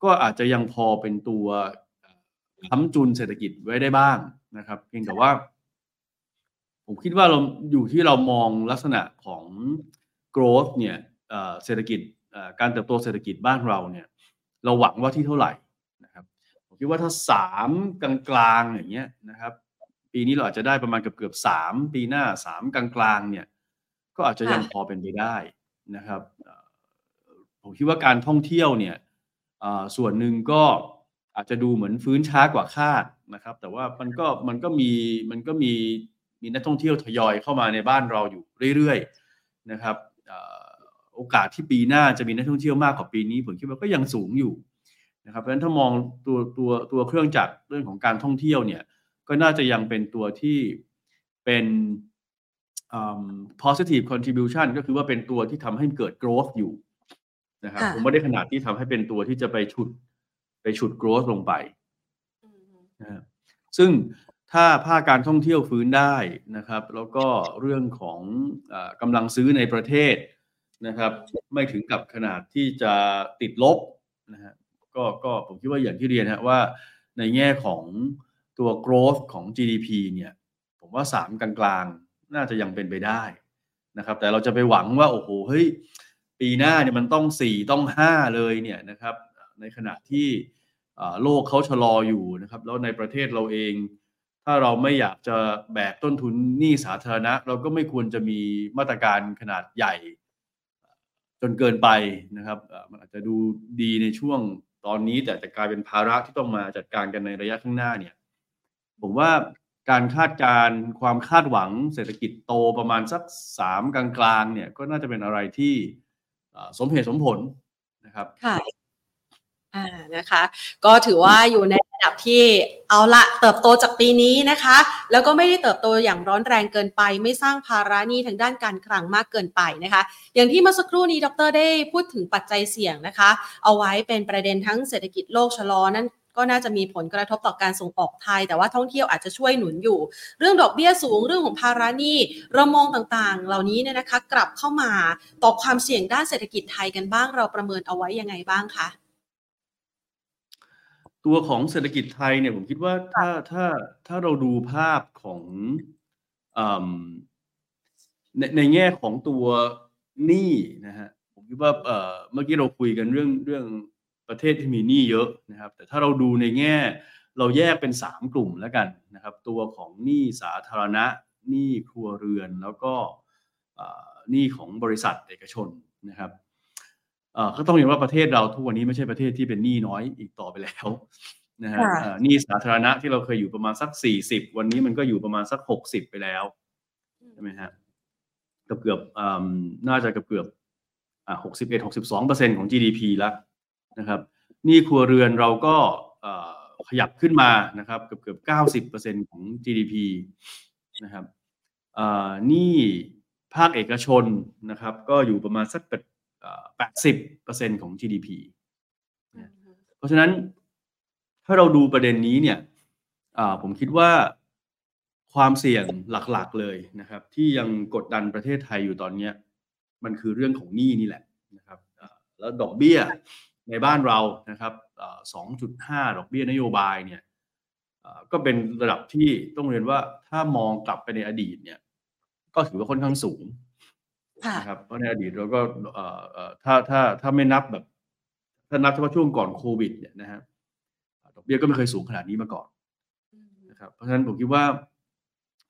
ก็อาจจะยังพอเป็นตัวค้ำจุนเศรษฐกิจไว้ได้บ้างนะครับเพียงแต่ว่าผมคิดว่าเราอยู่ที่เรามองลักษณะของ growth เนี่ยเศรษฐกิจการเติบโตเศรษฐกิจบ้านเราเนี่ยเราหวังว่าที่เท่าไหร่นะครับผมคิดว่าถ้าสามกลางๆอย่างเงี้ยนะครับปีนี้เราอาจจะได้ประมาณเกือบๆสามปีหน้าสามกลางๆเนี่ยก็อาจจะยังพอเป็นไปได้นะครับผมคิดว่าการท่องเที่ยวเนี่ยส่วนหนึ่งก็อาจจะดูเหมือนฟื้นช้ากว่าคาดนะครับแต่ว่ามันก็มันก็มีมันก็มีมีนักท่องเที่ยวทยอยเข้ามาในบ้านเราอยู่เรื่อยๆนะครับโอกาสที่ปีหน้าจะมีนักท่องเที่ยวมากกว่าปีนี้ผมคิดว่าก็ยังสูงอยู่นะครับเพราะฉะนั้นถ้ามองตัวตัวตัวเครื่องจักรเรื่องของการท่องเที่ยวเนี่ยก็น่าจะยังเป็นตัวที่เป็น positive contribution ก็คือว่าเป็นตัวที่ทำให้เกิด growth อยู่นะครับผมไม่ได้ขนาดที่ทำให้เป็นตัวที่จะไปฉุดไปฉุด growth ลงไปนะซึ่งถ้าภาคการท่องเที่ยวฟื้นได้นะครับแล้วก็เรื่องของกำลังซื้อในประเทศนะครับไม่ถึงกับขนาดที่จะติดลบนะฮะก็ก็ผมคิดว่าอย่างที่เรียนฮะว่าในแง่ของตัว growth ของ จี ดี พี เนี่ยผมว่าสามกลางๆน่าจะยังเป็นไปได้นะครับแต่เราจะไปหวังว่าโอ้โหเฮ้ยปีหน้าเนี่ยมันต้องสี่ต้องห้าเลยเนี่ยนะครับในขณะที่โลกเขาชะลออยู่นะครับแล้วในประเทศเราเองถ้าเราไม่อยากจะแบกต้นทุนหนี้สาธารณะเราก็ไม่ควรจะมีมาตรการขนาดใหญ่จนเกินไปนะครับมันอาจจะดูดีในช่วงตอนนี้แต่จะกลายเป็นภาระที่ต้องมาจัดการกันในระยะข้างหน้าเนี่ยผมว่าการคาดการณ์ความคาดหวังเศรษฐกิจโตประมาณสักสามกลางๆเนี่ยก็น่าจะเป็นอะไรที่สมเหตุสมผลนะครับค่ะอ่านะคะก็ถือว่าอยู่ในระดับที่เอาละเติบโตจากปีนี้นะคะแล้วก็ไม่ได้เติบโตอย่างร้อนแรงเกินไปไม่สร้างภาระหนี้ทางด้านการคลังมากเกินไปนะคะอย่างที่เมื่อสักครู่นี้ดร.ได้พูดถึงปัจจัยเสี่ยงนะคะเอาไว้เป็นประเด็นทั้งเศรษฐกิจโลกชะลอนั่นก็น่าจะมีผลกระทบต่อการส่งออกไทยแต่ว่าท่องเที่ยวอาจจะช่วยหนุนอยู่เรื่องดอกเบี้ยสูงเรื่องของภาระหนี้เรามองต่างๆเหล่านี้เนี่ยนะคะกลับเข้ามาต่อความเสี่ยงด้านเศรษฐกิจไทยกันบ้างเราประเมินเอาไว้ยังไงบ้างคะตัวของเศรษฐกิจไทยเนี่ยผมคิดว่าถ้าถ้าถ้าเราดูภาพของอในในแง่ของตัวหนี้นะฮะผมคิดว่าเอ่อเมื่อกี้เราคุยกันเรื่องเรื่องประเทศที่มีหนี้เยอะนะครับแต่ถ้าเราดูในแง่เราแยกเป็นสามกลุ่มแล้วกันนะครับตัวของหนี้สาธารณะหนี้ครัวเรือนแล้วก็หนี้ของบริษัทเอกชนนะครับก็ต้องเห็นว่าประเทศเราทุกวันนี้ไม่ใช่ประเทศที่เป็นหนี้น้อยอีกต่อไปแล้วนะฮะหนี้สาธารณะที่เราเคยอยู่ประมาณสักสี่สิบวันนี้มันก็อยู่ประมาณสักหกสิบไปแล้วใช่ไหมฮะเกือบเกือบน่าจะเกือบเกือบหกสิบเอ็ดหกสิบสองเปอร์เซ็นต์ของ จี ดี พี แล้วนะครับหนี้ครัวเรือนเราก็ขยับขึ้นมานะครับเกือบเกือบเก้าสิบเปอร์เซ็นต์ของ จี ดี พี นะครับหนี้ภาคเอกชนนะครับก็อยู่ประมาณสักแปดสิบเปอร์เซ็นต์ของ จี ดี พี เพราะฉะนั้นถ้าเราดูประเด็นนี้เนี่ยผมคิดว่าความเสี่ยงหลักๆเลยนะครับที่ยังกดดันประเทศไทยอยู่ตอนนี้มันคือเรื่องของหนี้นี่แหละนะครับแล้วดอกเบี้ยในบ้านเรานะครับ สองจุดห้า ดอกเบี้ยนโยบายเนี่ยก็เป็นระดับที่ต้องเรียนว่าถ้ามองกลับไปในอดีตเนี่ยก็ถือว่าค่อนข้างสูงนะครับเพราะในอดีตเราก็ถ้าถ้าถ้าไม่นับแบบถ้านับเฉพาะช่วงก่อนโควิดเนี่ยนะฮะดอกเบี้ยก็ไม่เคยสูงขนาดนี้มาก่อนนะครับเพราะฉะนั้นผมคิดว่า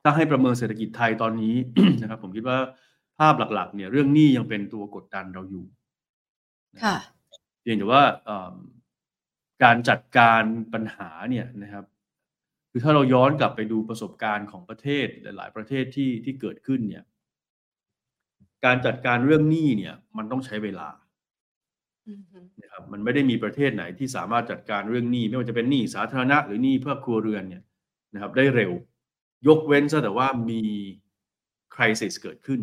ถ้าให้ประเมินเศรษฐกิจไทยตอนนี้ นะครับผมคิดว่าภาพหลักๆเนี่ยเรื่องหนี้ยังเป็นตัวกดดันเราอยู่ค่ะเพียงแต่ว่าการจัดการปัญหาเนี่ยนะครับคือถ้าเราย้อนกลับไปดูประสบการณ์ของประเทศหลายประเทศที่ที่เกิดขึ้นเนี่ยการจัดการเรื่องหนี้เนี่ยมันต้องใช้เวลานะครับมันไม่ได้มีประเทศไหนที่สามารถจัดการเรื่องหนี้ไม่ว่าจะเป็นหนี้สาธารณะหรือหนี้เพื่อครัวเรือนเนี่ยนะครับได้เร็วยกเว้นซะแต่ว่ามีไครซิสเกิดขึ้น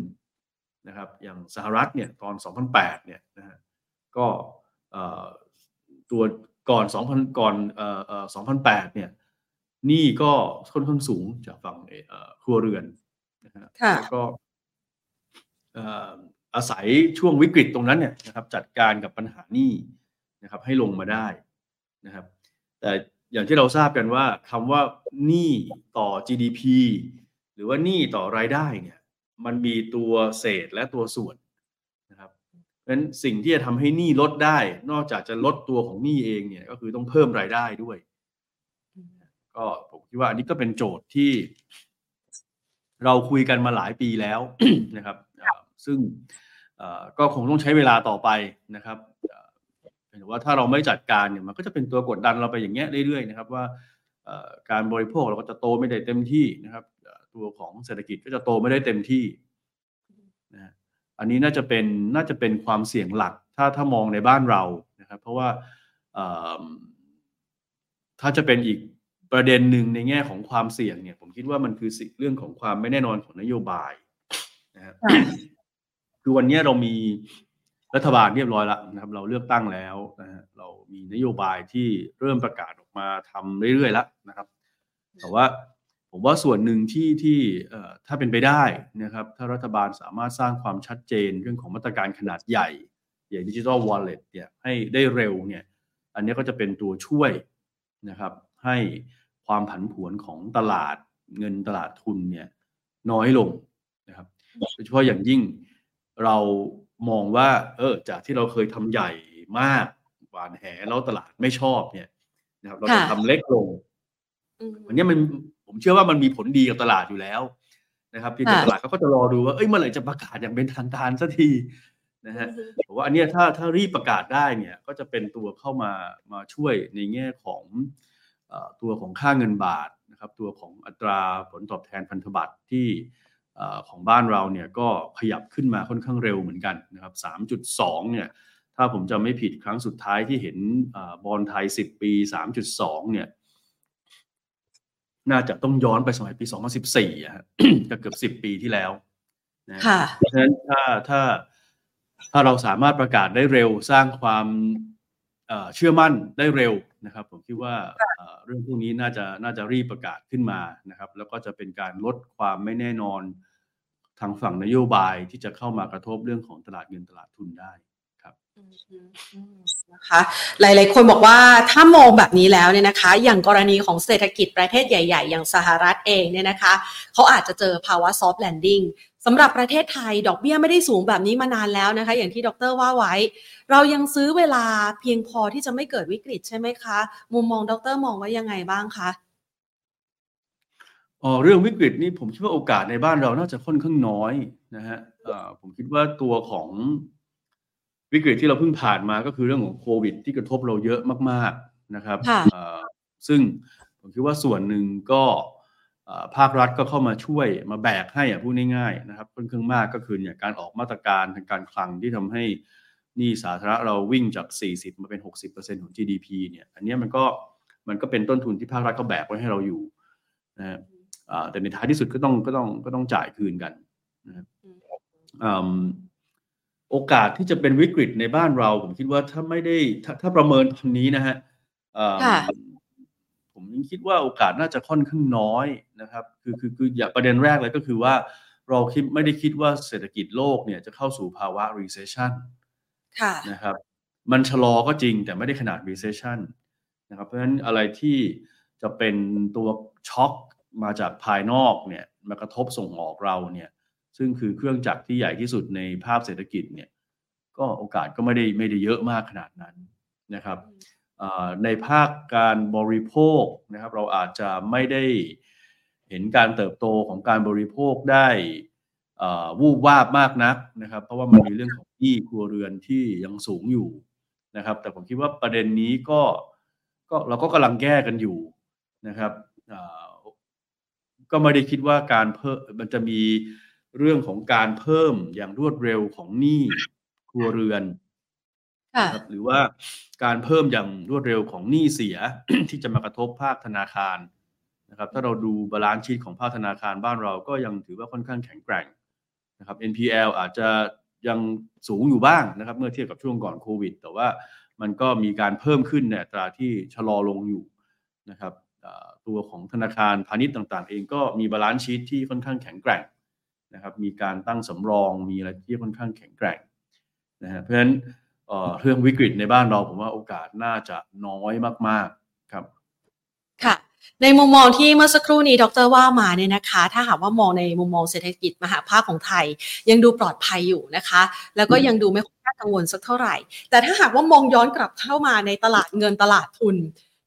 นะครับอย่างสหรัฐเนี่ยตอนสองพันแปดเนี่ยนะฮะก็ตัวก่อนสองพันก่อนเอ่อเอ่อสองพันแปดเนี่ยหนี้ก็ค่อนข้างสูงจากฝั่งเอ่อครัวเรือนนะฮะแล้วก็เอ่ออาศัยช่วงวิกฤตตรงนั้นเนี่ยนะครับจัดการกับปัญหาหนี้นะครับให้ลงมาได้นะครับแต่อย่างที่เราทราบกันว่าคำว่าหนี้ต่อ จี ดี พี หรือว่าหนี้ต่อรายได้เนี่ยมันมีตัวเศษและตัวส่วนนะครับเพราะฉะนั้นสิ่งที่จะทำให้หนี้ลดได้นอกจากจะลดตัวของหนี้เองเนี่ยก็คือต้องเพิ่มรายได้ด้วยก็ผมคิดว่าอันนี้ก็เป็นโจทย์ที่เราคุยกันมาหลายปีแล้ว นะครับซึ่งก็คงต้องใช้เวลาต่อไปนะครับหรือว่าถ้าเราไม่จัดการเนี่ยมันก็จะเป็นตัวกดดันเราไปอย่างเงี้ยเรื่อยๆนะครับว่าการบริโภคเราก็จะโตไม่ได้เต็มที่นะครับตัวของเศรษฐกิจก็จะโตไม่ได้เต็มที่นะอันนี้น่าจะเป็นน่าจะเป็นความเสี่ยงหลักถ้าถ้ามองในบ้านเรานะครับเพราะว่าถ้าจะเป็นอีกประเด็นหนึ่งในแง่ของความเสี่ยงเนี่ยผมคิดว่ามันคือเรื่องของความไม่แน่นอนของนโยบายนะครับ คือวันนี้เรามีรัฐบาลเรียบร้อยแล้วนะครับเราเลือกตั้งแล้วนะฮะเรามีนโยบายที่เริ่มประกาศออกมาทำเรื่อยๆแล้วนะครับแต่ว่าผมว่าส่วนหนึ่งที่ที่เอ่อถ้าเป็นไปได้นะครับถ้ารัฐบาลสามารถสร้างความชัดเจนเรื่องของมาตรการขนาดใหญ่อย่าง Digital Wallet เนี่ยให้ได้เร็วเนี่ยอันนี้ก็จะเป็นตัวช่วยนะครับให้ความผันผวนของตลาดเงินตลาดทุนเนี่ยน้อยลงนะครับโดยเฉพาะอย่างยิ่งเรามองว่าเออจากที่เราเคยทำใหญ่มากหวานแหแล้วตลาดไม่ชอบเนี่ยนะครับเราจะทำเล็กลงวันนี้มันผมเชื่อว่ามันมีผลดีกับตลาดอยู่แล้วนะครับที่ตลาดเขาก็จะรอดูว่าเอ้ยเมื่อไหร่จะประกาศอย่างเป็นทางการสักทีนะฮะผมว่าอันนี้ถ้าถ้ารีบประกาศได้เนี่ยก็จะเป็นตัวเข้ามามาช่วยในแง่ของตัวของค่าเงินบาทนะครับตัวของอัตราผลตอบแทนพันธบัตรที่ของบ้านเราเนี่ยก็ขยับขึ้นมาค่อนข้างเร็วเหมือนกันนะครับ สามจุดสอง เนี่ยถ้าผมจำไม่ผิดครั้งสุดท้ายที่เห็นบอนด์ไทยสิบปี สามจุดสอง เนี่ยน่าจะต้องย้อนไปสมัยปีสองพันสิบสี่อ่ะก็เกือบสิบปีที่แล้วนะเพราะฉะนั้นถ้าถ้าถ้าเราสามารถประกาศได้เร็วสร้างความเชื่อมั่นได้เร็วนะครับผมคิดว่าเรื่องพวกนี้น่าจะน่าจะรีบประกาศขึ้นมานะครับแล้วก็จะเป็นการลดความไม่แน่นอนทางฝั่งนโยบายที่จะเข้ามากระทบเรื่องของตลาดเงินตลาดทุนได้ครับนะคะหลายๆคนบอกว่าถ้ามองแบบนี้แล้วเนี่ยนะคะอย่างกรณีของเศรษฐกิจประเทศใหญ่ๆอย่างสหรัฐเองเนี่ยนะคะเขาอาจจะเจอภาวะ soft landing สำหรับประเทศไทยดอกเบี้ยไม่ได้สูงแบบนี้มานานแล้วนะคะอย่างที่ดร.ว่าไว้เรายังซื้อเวลาเพียงพอที่จะไม่เกิดวิกฤตใช่ไหมคะมุมมองดร.มองว่ายังไงบ้างคะอ๋อเรื่องวิกฤตนี่ผมคิดว่าโอกาสในบ้านเราน่าจะค่อนข้างน้อยนะฮะผมคิดว่าตัวของวิกฤตที่เราเพิ่งผ่านมาก็คือเรื่องของโควิดที่กระทบเราเยอะมากๆนะครับซึ่งผมคิดว่าส่วนหนึ่งก็ภาครัฐก็เข้ามาช่วยมาแบกให้อ่ะพูดง่ายๆนะครับค่อนข้างมากก็คือเนี่ยการออกมาตรการทางการคลังที่ทำให้หนี้สาธารณะเราวิ่งจากสี่สิบมาเป็น หกสิบเปอร์เซ็นต์ ของ จี ดี พี เนี่ยอันนี้มันก็มันก็เป็นต้นทุนที่ภาครัฐเขาแบกไว้ให้เราอยู่นะแต่ในท้ายที่สุดก็ต้องก็ต้องก็ต้องจ่ายคืนกันนะครับโอกาสที่จะเป็นวิกฤตในบ้านเราผมคิดว่าถ้าไม่ได้ ถ, ถ้าประเมินตอนนี้นะฮะ ผมยังคิดว่าโอกาสน่าจะค่อนข้างน้อยนะครับคือคือคืออย่าประเด็นแรกเลยก็คือว่าเราคิดไม่ได้คิดว่าเศรษฐกิจโลกเนี่ยจะเข้าสู่ภาวะ recession นะครับมันชะลอก็จริงแต่ไม่ได้ขนาด recession นะครับเพราะฉะนั้นอะไรที่จะเป็นตัวช็อคมาจากภายนอกเนี่ยมากระทบส่งออกเราเนี่ยซึ่งคือเครื่องจักรที่ใหญ่ที่สุดในภาพเศรษฐกิจเนี่ยก็โอกาสก็ไม่ได้ไม่ได้เยอะมากขนาดนั้นนะครับในภาคการบริโภคนะครับเราอาจจะไม่ได้เห็นการเติบโตของการบริโภคได้วูบวาบมากนักนะครับเพราะว่ามันมีเรื่องของหนี้ครัวเรือนที่ยังสูงอยู่นะครับแต่ผมคิดว่าประเด็นนี้ก็ก็เราก็กำลังแก้กันอยู่นะครับก็ไม่ได้คิดว่าการเพิ่มมันจะมีเรื่องของการเพิ่มอย่างรวดเร็วของหนี้ครัวเรือนนะครับหรือว่าการเพิ่มอย่างรวดเร็วของหนี้เสีย ที่จะมากระทบภาคธนาคารนะครับถ้าเราดูบาลานซ์ชีทของภาคธนาคารบ้านเราก็ยังถือว่าค่อนข้างแข็งแกร่งนะครับ เอ็น พี แอล อาจจะยังสูงอยู่บ้างนะครับเมื่อเทียบกับช่วงก่อนโควิดแต่ว่ามันก็มีการเพิ่มขึ้นในอัตราที่ชะลอลงอยู่นะครับตัวของธนาคารพาณิชย์ต่างๆเองก็มีบาลานซ์ชีทที่ค่อนข้างแข็งแกร่งนะครับมีการตั้งสำรองมีอะไรที่ค่อนข้างแข็งแกร่งนะฮะเพราะฉะนั้นเอ่อเรื่องวิกฤตในบ้านเราผมว่าโอกาสน่าจะน้อยมากๆครับค่ะในมุมมองที่เมื่อสักครู่นี้ดร.ว่ามาเนี่ยนะคะถ้าหากว่ามองในมุมมองเศรษฐกิจมหภาคของไทยยังดูปลอดภัยอยู่นะคะแล้วก็ยังดูไม่ค่อยกังวลสักเท่าไหร่แต่ถ้าหากว่ามองย้อนกลับเข้ามาในตลาดเงินตลาดทุน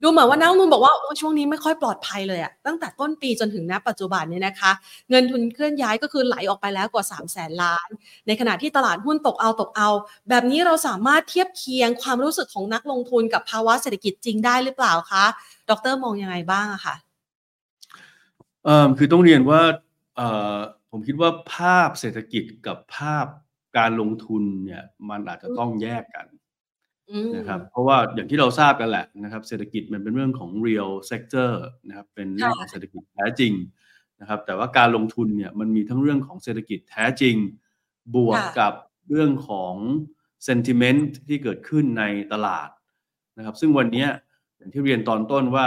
ดูเหมือนว่านักลงทุนบอกว่าโอ้ช่วงนี้ไม่ค่อยปลอดภัยเลยอะตั้งแต่ต้นปีจนถึงณปัจจุบันเนี่ยนะคะเงินทุนเคลื่อนย้ายก็คือไหลออกไปแล้วกว่า สามแสน ล้านในขณะที่ตลาดหุ้นตกเอาตกเอาแบบนี้เราสามารถเทียบเคียงความรู้สึกของนักลงทุนกับภาวะเศรษฐกิจจริงได้หรือเปล่าคะดร.มองยังไงบ้างอะคะเอ่อคือต้องเรียนว่าเอ่อผมคิดว่าภาพเศรษฐกิจกับภาพการลงทุนเนี่ยมันอาจจะต้องแยกกันนะครับเพราะว่าอย่างที่เราทราบกันแหละนะครับเศรษฐกิจมันเป็นเรื่องของ real sector นะครับเป็นเรื่องของเศรษฐกิจแท้จริงนะครับแต่ว่าการลงทุนเนี่ยมันมีทั้งเรื่องของเศรษฐกิจแท้จริงบวกกับเรื่องของ sentiment ที่เกิดขึ้นในตลาดนะครับซึ่งวันนี้อย่างที่เรียนตอนต้นว่า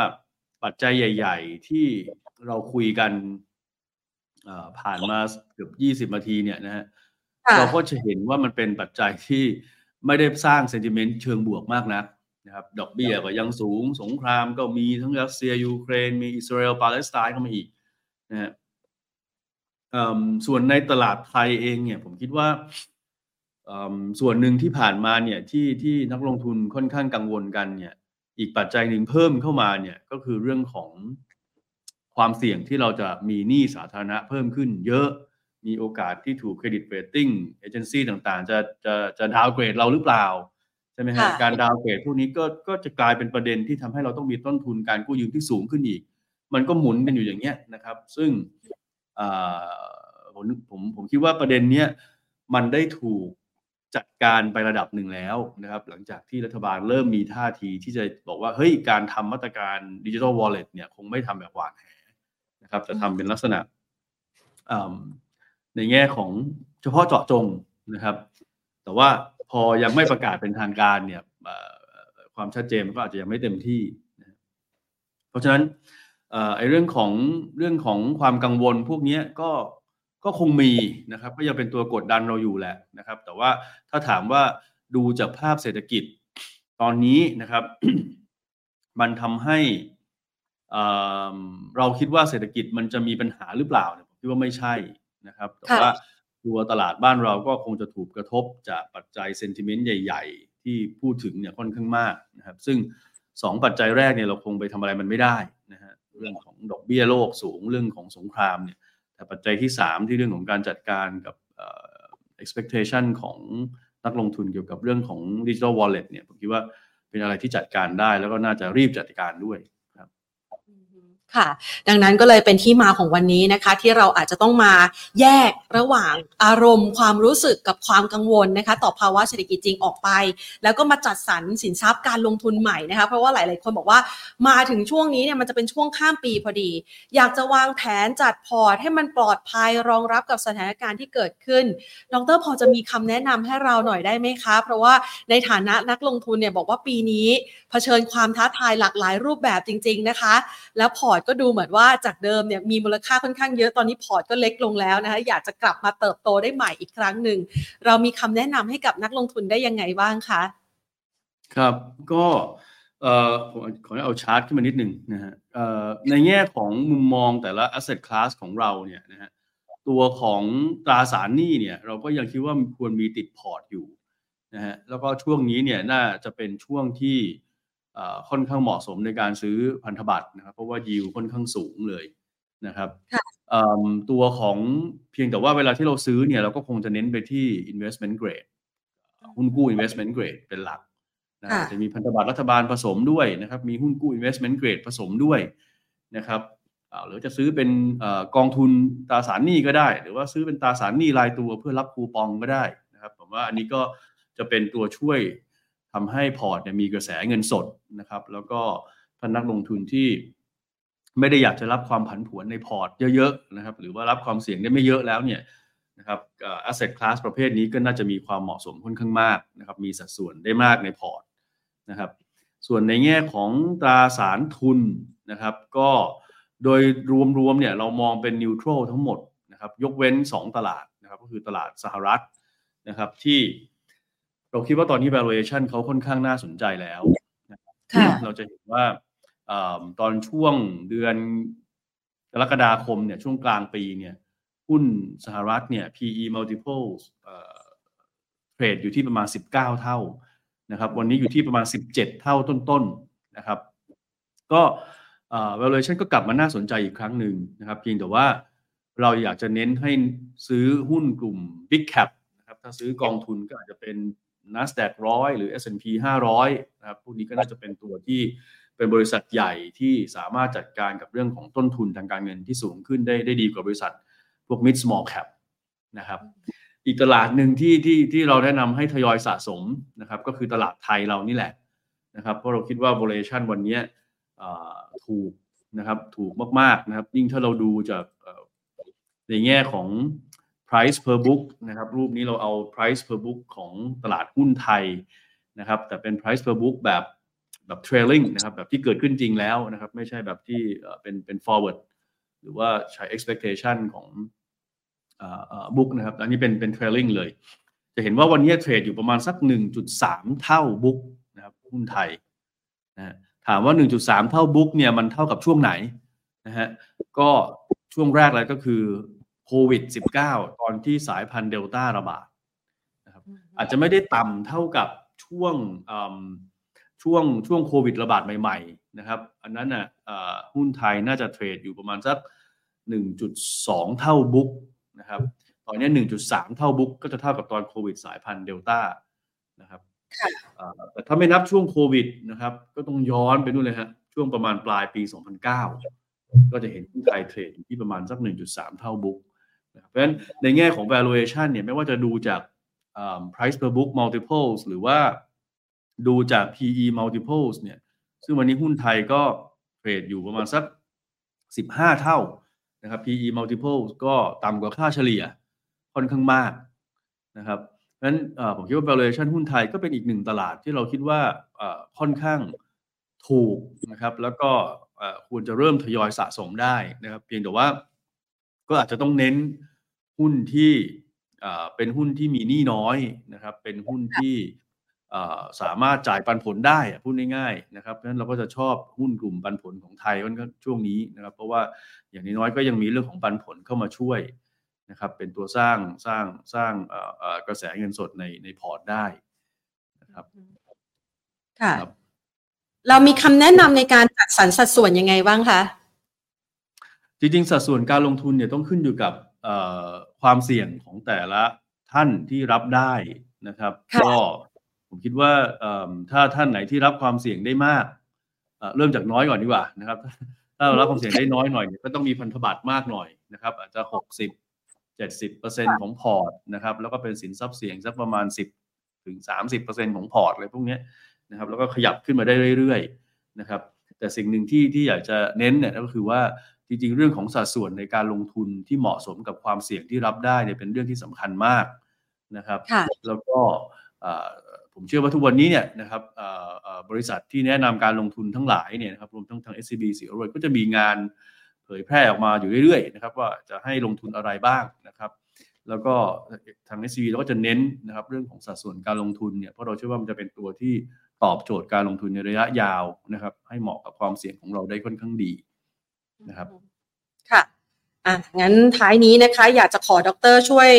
ปัจจัยใหญ่ๆที่เราคุยกันผ่านมาเกือบยี่สิบนาทีเนี่ยนะฮะเราก็จะเห็นว่ามันเป็นปัจจัยที่ไม่ได้สร้างเซนติเมนต์เชิงบวกมากนักนะครับดอกเบี้ยก็ยังสูงสงครามก็มีทั้งรัสเซียยูเครนมีอิสราเอลปาเลสไตน์เข้ามาอีกนะฮะส่วนในตลาดไทยเองเนี่ยผมคิดว่าส่วนหนึ่งที่ผ่านมาเนี่ยที่ที่นักลงทุนค่อนข้างกังวลกันเนี่ยอีกปัจจัยหนึ่งเพิ่มเข้ามาเนี่ยก็คือเรื่องของความเสี่ยงที่เราจะมีหนี้สาธารณะเพิ่มขึ้นเยอะมีโอกาสที่ถูกเครดิตเรตติ้งเอเจนซี่ต่างๆจะจะจะดาวเกรดเราหรือเปล่าใช่ไหมฮะการดาวเกรดพวกนี้ก็ก็จะกลายเป็นประเด็นที่ทำให้เราต้องมีต้นทุนการกู้ยืมที่สูงขึ้นอีกมันก็หมุนกันอยู่อย่างเงี้ยนะครับซึ่งผมผมผมคิดว่าประเด็นเนี้ยมันได้ถูกจัดการไประดับหนึ่งแล้วนะครับหลังจากที่รัฐบาลเริ่มมีท่าทีที่จะบอกว่าเฮ้ยการทำมาตรการ Digital Wallet เนี่ยคงไม่ทำแบบหวานแหนะครับจะทำเป็นลักษณะในแง่ของเฉพาะเจาะจงนะครับแต่ว่าพอยังไม่ประกาศเป็นทางการเนี่ยความชัดเจนมันก็อาจจะยังไม่เต็มที่นะเพราะฉะนั้นเอ่อไอ้เรื่องของเรื่องของความกังวลพวกนี้ก็ก็คงมีนะครับก็ยังเป็นตัวกดดันเราอยู่แหละนะครับแต่ว่าถ้าถามว่าดูจากภาพเศรษฐกิจตอนนี้นะครับ มันทำให้เอ่อเราคิดว่าเศรษฐกิจมันจะมีปัญหาหรือเปล่าเนี่ยผมคิดว่าไม่ใช่นะครับแต่ว่าตัวตลาดบ้านเราก็คงจะถูกกระทบจากปัจจัยเซนติเมนต์ใหญ่ๆที่พูดถึงเนี่ยค่อนข้างมากนะครับซึ่งสองปัจจัยแรกเนี่ยเราคงไปทำอะไรมันไม่ได้นะฮะเรื่องของดอกเบี้ยโลกสูงเรื่องของสงครามเนี่ยแต่ปัจจัยที่สามที่เรื่องของการจัดการกับเอ่อ expectation ของนักลงทุนเกี่ยวกับเรื่องของ Digital Wallet เนี่ยผมคิดว่าเป็นอะไรที่จัดการได้แล้วก็น่าจะรีบจัดการด้วยครับ ค่ะดังนั้นก็เลยเป็นที่มาของวันนี้นะคะที่เราอาจจะต้องมาแยกระหว่างอารมณ์ความรู้สึกกับความกังวลนะคะต่อภาวะเศรษฐกิจจริงออกไปแล้วก็มาจัดสรรสินทรัพย์การลงทุนใหม่นะคะเพราะว่าหลายๆคนบอกว่ามาถึงช่วงนี้เนี่ยมันจะเป็นช่วงข้ามปีพอดีอยากจะวางแผนจัดพอร์ตให้มันปลอดภัยรองรับกับสถานการณ์ที่เกิดขึ้นดร.พอจะมีคำแนะนำให้เราหน่อยได้ไหมคะเพราะว่าในฐานะนักลงทุนเนี่ยบอกว่าปีนี้เผชิญความท้าทายหลากหลายรูปแบบจริงๆนะคะแล้วพอร์ตก็ดูเหมือนว่าจากเดิมเนี่ยมีมูลค่าค่อนข้างเยอะตอนนี้พอร์ตก็เล็กลงแล้วนะคะอยากจะกลับมาเติบโตได้ใหม่อีกครั้งหนึ่งเรามีคำแนะนำให้กับนักลงทุนได้ยังไงบ้างคะครับก็เอ่อผมขอเอาชาร์ตขึ้นมานิดนึงนะฮะเอ่อในแง่ของมุมมองแต่ละ asset class ของเราเนี่ยนะฮะตัวของตราสารหนี้เนี่ยเราก็ยังคิดว่าควรมีติดพอร์ตอยู่นะฮะแล้วก็ช่วงนี้เนี่ยน่าจะเป็นช่วงที่ค่อนข้างเหมาะสมในการซื้อพันธบัตรนะครับเพราะว่ายิวค่อนข้างสูงเลยนะครับตัวของเพียงแต่ว่าเวลาที่เราซื้อเนี่ยเราก็คงจะเน้นไปที่ investment grade หุ้นกู้ investment grade เป็นหลักนะจะมีพันธบัตรรัฐบาลผสมด้วยนะครับมีหุ้นกู้ investment grade ผสมด้วยนะครับหรือจะซื้อเป็นกองทุนตราสารหนี้ก็ได้หรือว่าซื้อเป็นตราสารหนี้รายตัวเพื่อรับคูปองก็ได้นะครับผมว่าอันนี้ก็จะเป็นตัวช่วยทำให้พอร์ตเนี่ยมีกระแสเงินสดนะครับแล้วก็ท่านนักลงทุนที่ไม่ได้อยากจะรับความผันผวนในพอร์ตเยอะๆนะครับหรือว่ารับความเสี่ยงได้ไม่เยอะแล้วเนี่ยนะครับ asset class ประเภทนี้ก็น่าจะมีความเหมาะสมค่อนข้างมากนะครับมีสัดส่วนได้มากในพอร์ตนะครับส่วนในแง่ของตราสารทุนนะครับก็โดยรวมๆเนี่ยเรามองเป็น neutral ทั้งหมดนะครับยกเว้นสองตลาดนะครับก็คือตลาดสหรัฐนะครับที่เราคิดว่าตอนนี้ valuation เขาค่อนข้างน่าสนใจแล้วเราจะเห็นว่าตอนช่วงเดือนกรกฎาคมเนี่ยช่วงกลางปีเนี่ยหุ้นสหรัฐเนี่ย พี อี multiple เทรดอยู่ที่ประมาณสิบเก้าเท่านะครับวันนี้อยู่ที่ประมาณสิบเจ็ดเท่าต้นๆนะครับก็ valuation ก็กลับมาน่าสนใจอีกครั้งหนึ่งนะครับเพียงแต่ว่าเราอยากจะเน้นให้ซื้อหุ้นกลุ่ม big cap นะครับถ้าซื้อกองทุนก็อาจจะเป็นNasdaq หนึ่งร้อยหรือ เอส แอนด์ พี ห้าร้อยนะครับพวกนี้ก็น่าจะเป็นตัวที่เป็นบริษัทใหญ่ที่สามารถจัดการกับเรื่องของต้นทุนทางการเงินที่สูงขึ้นได้ได้ดีกว่าบริษัทพวก Mid Small Cap นะครับอีกตลาดหนึ่งที่ที่ที่เราแนะนำให้ทยอยสะสมนะครับก็คือตลาดไทยเรานี่แหละนะครับเพราะเราคิดว่า valuation วันนี้ถูกนะครับถูกมากๆนะครับยิ่งถ้าเราดูจากในแง่ของprice per book นะครับรูปนี้เราเอา price per book ของตลาดหุ้นไทยนะครับแต่เป็น price per book แบบแบบ trailing นะครับแบบที่เกิดขึ้นจริงแล้วนะครับไม่ใช่แบบที่เป็นเป็น forward หรือว่าใช้ expectation ของเอ่อ book นะครับอันนี้เป็นเป็น trailing เลยจะเห็นว่าวันนี้เทรดอยู่ประมาณสัก หนึ่งจุดสาม เท่า book นะครับหุ้นไทยนะถามว่า หนึ่งจุดสาม เท่า book เนี่ยมันเท่ากับช่วงไหนนะฮะก็ช่วงแรกเลยก็คือโควิด สิบเก้า ตอนที่สายพันธุ์เดลต้าระบาดนะครับอาจจะไม่ได้ต่ำเท่ากับช่วงช่วงช่วงโควิดระบาดใหม่ๆนะครับอันนั้นน่ะหุ้นไทยน่าจะเทรดอยู่ประมาณสัก หนึ่งจุดสอง เท่าบุ๊กนะครับตอนนี้ หนึ่งจุดสาม เท่าบุ๊กก็จะเท่ากับตอนโควิดสายพันธุ์เดลต้านะครับแต่ถ้าไม่นับช่วงโควิดนะครับก็ต้องย้อนไปนู่นเลยฮะช่วงประมาณปลายปี สองพันเก้าก็จะเห็นหุ้นไทยเทรดอยู่ที่ประมาณสัก หนึ่งจุดสาม เท่าบุ๊กเพราะฉะนั้นในแง่ของ valuation เนี่ยไม่ว่าจะดูจาก price per book multiples หรือว่าดูจาก พี อี multiples เนี่ยซึ่งวันนี้หุ้นไทยก็เทรดอยู่ประมาณสักสิบห้าเท่านะครับ พี อี multiples ก็ต่ำกว่าค่าเฉลี่ยค่อนข้างมากนะครับเพราะฉะนั้นผมคิดว่า valuation หุ้นไทยก็เป็นอีกหนึ่งตลาดที่เราคิดว่าค่อนข้างถูกนะครับแล้วก็ควรจะเริ่มทยอยสะสมได้นะครับเพียงแต่ว่าก็อาจจะต้องเน้นหุ้นที่เป็นหุ้นที่มีหนี้น้อยนะครับเป็นหุ้นที่สามารถจ่ายปันผลได้พูดง่ายๆนะครับเพราะฉะนั้นเราก็จะชอบหุ้นกลุ่มปันผลของไทยกันช่วงนี้นะครับเพราะว่าอย่างน้อยก็ยังมีเรื่องของปันผลเข้ามาช่วยนะครับเป็นตัวสร้างสร้างสร้างกระแสเงินสดในในพอร์ตได้นะครับค่ะเรามีคำแนะนำในการจัดสรรสัดส่วนยังไงบ้างคะจริงๆสัดส่วนการลงทุนเนี่ยต้องขึ้นอยู่กับความเสี่ยงของแต่ละท่านที่รับได้นะครับก็ผมคิดว่าถ้าท่านไหนที่รับความเสี่ยงได้มากเริ่มจากน้อยก่อนดีกว่านะครับ ถ้าเรารับความเสี่ยงได้น้อยหน่อยก็ต้องมีพันธบัตรมากหน่อยนะครับอาจจะหกสิบ เจ็ดสิบเปอร์เซ็นต์ ของพอร์ตนะครับแล้วก็เป็นสินทรัพย์เสี่ยงสักประมาณสิบถึงสามสิบเปอร์เซ็นต์ ของพอร์ตอะไรพวกนี้นะครับแล้วก็ขยับขึ้นมาได้เรื่อยๆนะครับแต่สิ่งหนึ่งที่ที่อยากจะเน้นเนี่ยก็คือว่าจริงๆเรื่องของสัดส่วนในการลงทุนที่เหมาะสมกับความเสี่ยงที่รับได้เนี่ยเป็นเรื่องที่สำคัญมากนะครับแล้วก็ผมเชื่อว่าทุกวันนี้เนี่ยนะครับบริษัทที่แนะนำการลงทุนทั้งหลายเนี่ยนะครับรวมทั้งทาง เอส ซี บี สีอรวยก็จะมีงานเผยแพร่ออกมาอยู่เรื่อยๆนะครับว่าจะให้ลงทุนอะไรบ้างนะครับแล้วก็ทาง เอส ซี บี เราก็จะเน้นนะครับเรื่องของสัดส่วนการลงทุนเนี่ยเพราะเราเชื่อว่ามันจะเป็นตัวที่ตอบโจทย์การลงทุนในระยะยาวนะครับให้เหมาะกับความเสี่ยงของเราได้ค่อนข้างดีนะครับค่ะอ่ะงั้นท้ายนี้นะคะอยากจะขอดร.ช่วย